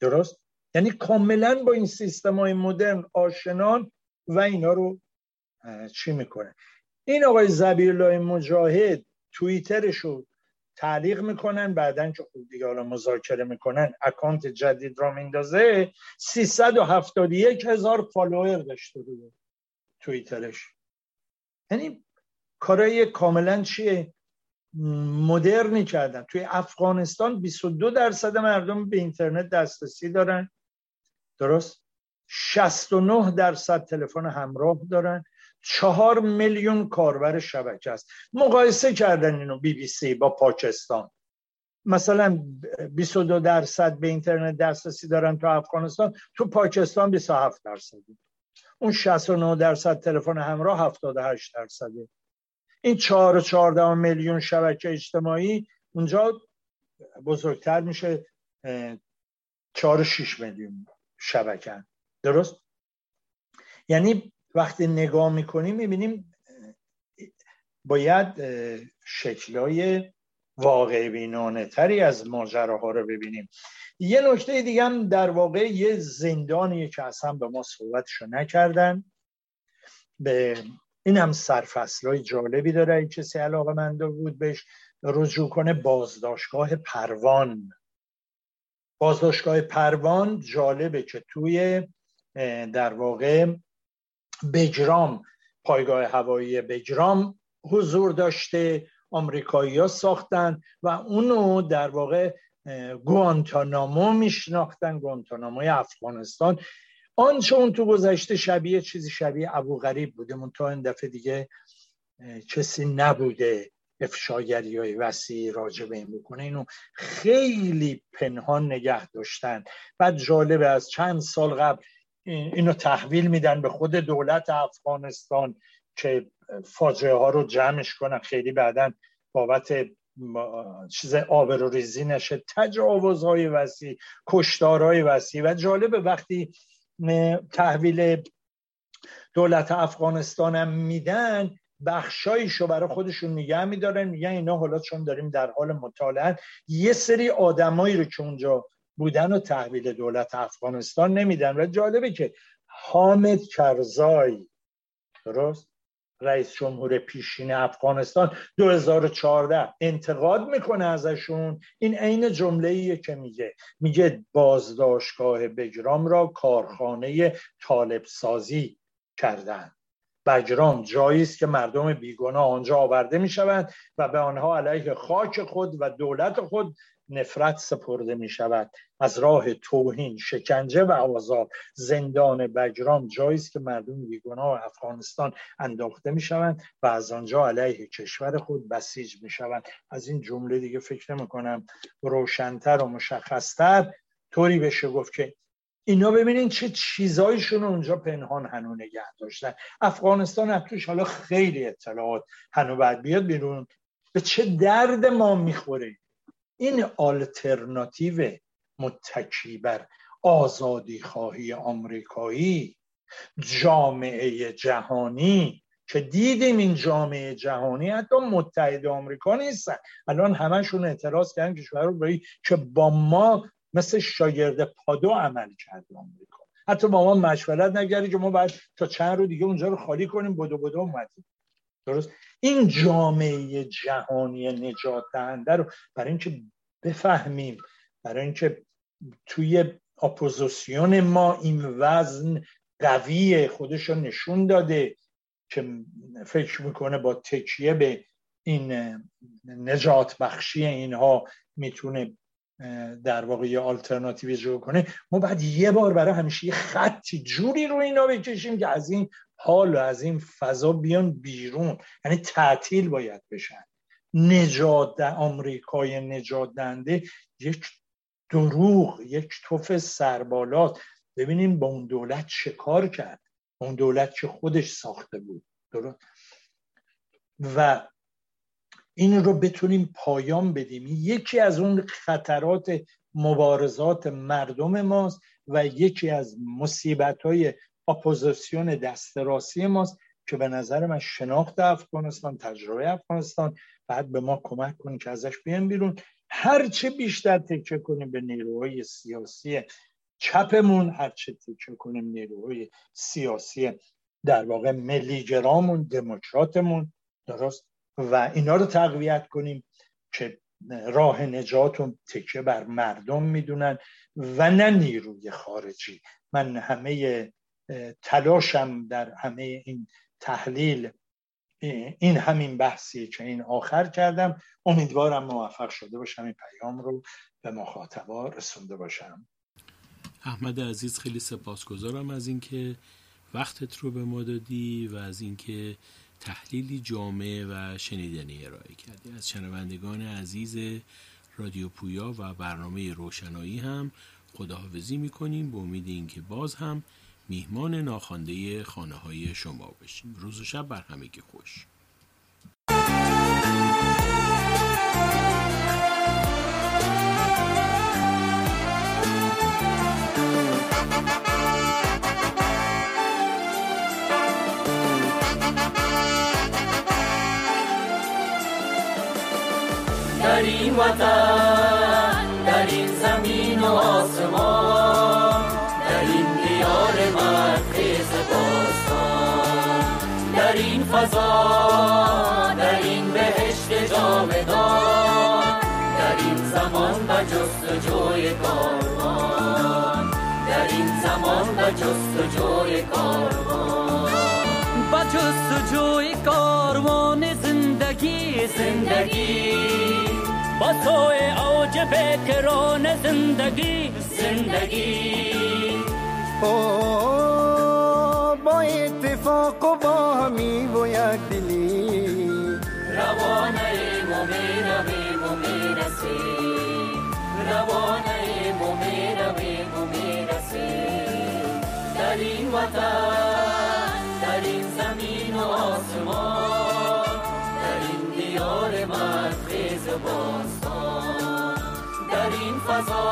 درست. یعنی کاملا با این سیستم‌های مدرن آشنان و اینا رو چی میکنه. این آقای ذبیح الله مجاهد توییترش رو تعلیق میکنن، بعدن که خود دیگه حالا مذاکره میکنن اکانت جدید را میندازه، سیصد و هفتاد و یک هزار فالوور داشته روی توییترش. یعنی کارای کاملا چیه مدرنی کردن. توی افغانستان بیست و دو درصد مردم به اینترنت دسترسی دارن، درست. شصت و نه درصد تلفن همراه دارن، چهار میلیون کاربر شبکه است. مقایسه کردن اینو بی بی سی با پاکستان، مثلا بیست و دو درصد به اینترنت دسترسی دارن تو افغانستان، تو پاکستان بیست و هفت درصد. اون شصت و نه درصد تلفن همراه، هفتاد و هشت درصده. این چهار و چهارده میلیون شبکه اجتماعی اونجا بزرگتر میشه چهار و شش میلیون شبکن. درست؟ یعنی وقتی نگاه میکنیم میبینیم باید شکلای واقع بینانه تری از ماجراها رو ببینیم. یه نکته دیگه هم در واقع یه زندانیه که اصلا به ما صحبتشو نکردن، به این هم سرفصلای جالبی داره، این کسی علاقه منده بود بهش رجوع کنه. بازداشتگاه پروان، بازداشتگاه پروان جالبه که توی در واقع بجرام، پایگاه هوایی بجرام حضور داشته، آمریکایی‌ها ساختن و اونو در واقع گوانتانامو میشناختن، گوانتاناموی افغانستان. آنچه اون تو گذشته شبیه چیزی شبیه ابوغریب بوده، منتها این دفعه دیگه کسی نبوده افشاگری‌های وسیع راجع به این بکنه. اینو خیلی پنهان نگه داشتن. بعد جالبه از چند سال قبل اینو تحویل میدن به خود دولت افغانستان که فاجعه ها رو جمعش کنن، خیلی بعدن بابت چیز آبروریزی نشه، تجاوزهای وسیع، کشتارهای وسیع. و جالبه وقتی تحویل دولت افغانستان هم میدن، بخشایشو برای خودشون نگه میدارن، میگن اینا حالا چون داریم در حال مطالعه، یه سری آدمایی رو که اونجا بودن و تحویل دولت افغانستان نمیدن. و جالبه که حامد کرزای، درست، رئیس جمهور پیشین افغانستان دو هزار و چهارده انتقاد میکنه ازشون. این عین جمله‌ایه که میگه، میگه بازداشتگاه بجرام را کارخانه طالب سازی کردند. بجرام جایی است که مردم بیگناه آنجا آورده میشوند و به آنها علیه خاک خود و دولت خود نفرت سپرده می شود. از راه توهین، شکنجه و آزار، زندان بجرام جایی است که مردم بیگناه افغانستان انداخته می شوند و از آنجا علیه کشور خود بسیج می شوند. از این جمله دیگه فکر نمی کنم روشن‌تر و مشخص‌تر طوری بشه گفت که اینا ببینین چه چیزایشون اونجا پنهان هنو نگه داشتن. افغانستان هم توش حالا خیلی اطلاعات هنو بعد بیاد بیرون، به چه درد ما میخوره. این آلترناتیو متکی بر آزادی خواهی آمریکایی، جامعه جهانی که دیدیم این جامعه جهانی حتی متحد آمریکا نیستن، الان همشون اعتراض کردن کشورهایی که با ما مثل شاگرد پادو عمل کرده آمریکا، حتی با ما مشورت نگرد که ما باید تا چند رو دیگه اونجا رو خالی کنیم، بدو بدو اومدیم. درست؟ این جامعه جهانی نجات دهنده رو برای اینکه بفهمیم، برای اینکه توی اپوزیسیون ما این وزن قویه، خودش رو نشون داده که فکر میکنه با تکیه به این نجات بخشی اینها میتونه در واقع یه آلترناتیوی جور کنه. ما بعد یه بار برای همیشه یه خطی جوری رو اینا بکشیم که از این حال و از این فضا بیان بیرون. یعنی تعطیل باید بشن. نجات آمریکای نجات دهنده یک دروغ، یک تف سربالاست. ببینیم با اون دولت چه کار کرد، اون دولت که خودش ساخته بود. درست؟ و این رو بتونیم پایان بدیم. یکی از اون خطرات مبارزات مردم ماست و یکی از مصیبت‌های اپوزیسیون دست راستی ماست که به نظر من شناخت افغانستان، تجربه افغانستان بعد به ما کمک کنه که ازش بیام بیرون. هرچه بیشتر تکیه کنیم به نیروهای سیاسی چپمون، هرچه تکیه کنیم نیروهای سیاسی در واقع ملیگرامون، دموکراتمون، درست، و اینا رو تقویت کنیم که راه نجاتون تکیه بر مردم میدونن و نه نیروی خارجی. من همه تلاشم در همه این تحلیل این همین بحثی که این آخر کردم. امیدوارم موفق شده باشم این پیام رو به مخاطبا رسونده باشم. احمد عزیز، خیلی سپاسگزارم از اینکه وقتت رو به ما دادی و از اینکه تحلیلی جامع و شنیدنی ارائه کردی. از شنوندگان عزیز رادیو پویا و برنامه روشنایی هم خداحافظی می‌کنیم، با امید اینکه باز هم میهمان ناخوانده خانه‌های شما بشیم. روز و شب بر همگی خوش. این وطن، در این زمین و آسمان، در این دیار مقدس باستان، در این فضا، در این بهشت جاودان، در این زمان و جستجوی کاروان، در این زمان و جستجوی کاروان، با جستجوی کاروان زندگی زندگی، با سوی اوج فکران زندگی زندگی، با اتفاق و با همی و یک دلی، روانه مومن به مومن رسی، روانه مومن به مومن رسی، در این وطن، در این زمین و آسمان، در این دیار مدخیز باستان، در این فضا،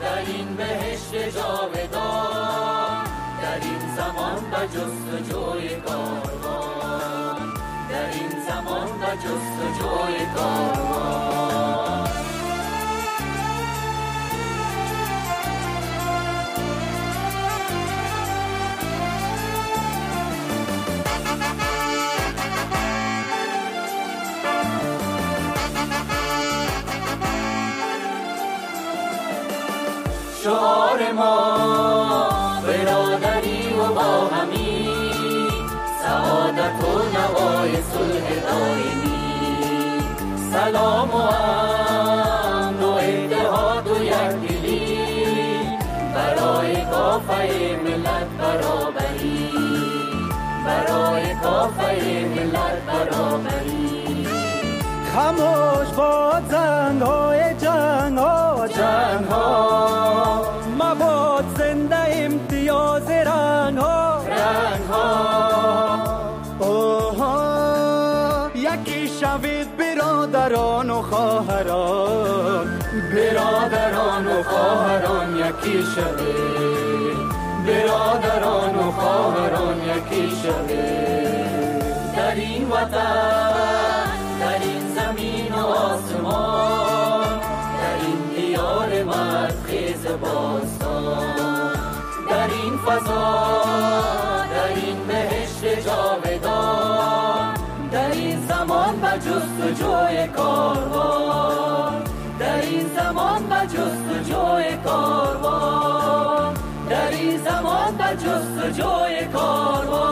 در این بهشت جاودان، در این زمان و جستجوی کاروان، در این زمان و جستجوی کاروان. شعار ما برادری و با همی، سعادت و نوای صلح دائمی، سلام و امن و اتحاد و یکدلی، برای کافه ملت برابری، برای کافه ملت برابری. خاموش باد زنگ های جنگ ها جنگ ها، مباد زنده امتیاز رنگ ها رنگ ها. اوها یکی شوید برادران و خواهران، برادران و خواهران یکی شوید، برادران و خواهران یکی شوید، در این وطن، در این زمین و آسمان، در این دیار مدخیز باستان، در این فضا، در این بهشت جاودان، در این زمان و جستجوی کاروان، در این زمان و جستجوی کاروان، در این زمان و جستجوی کاروان.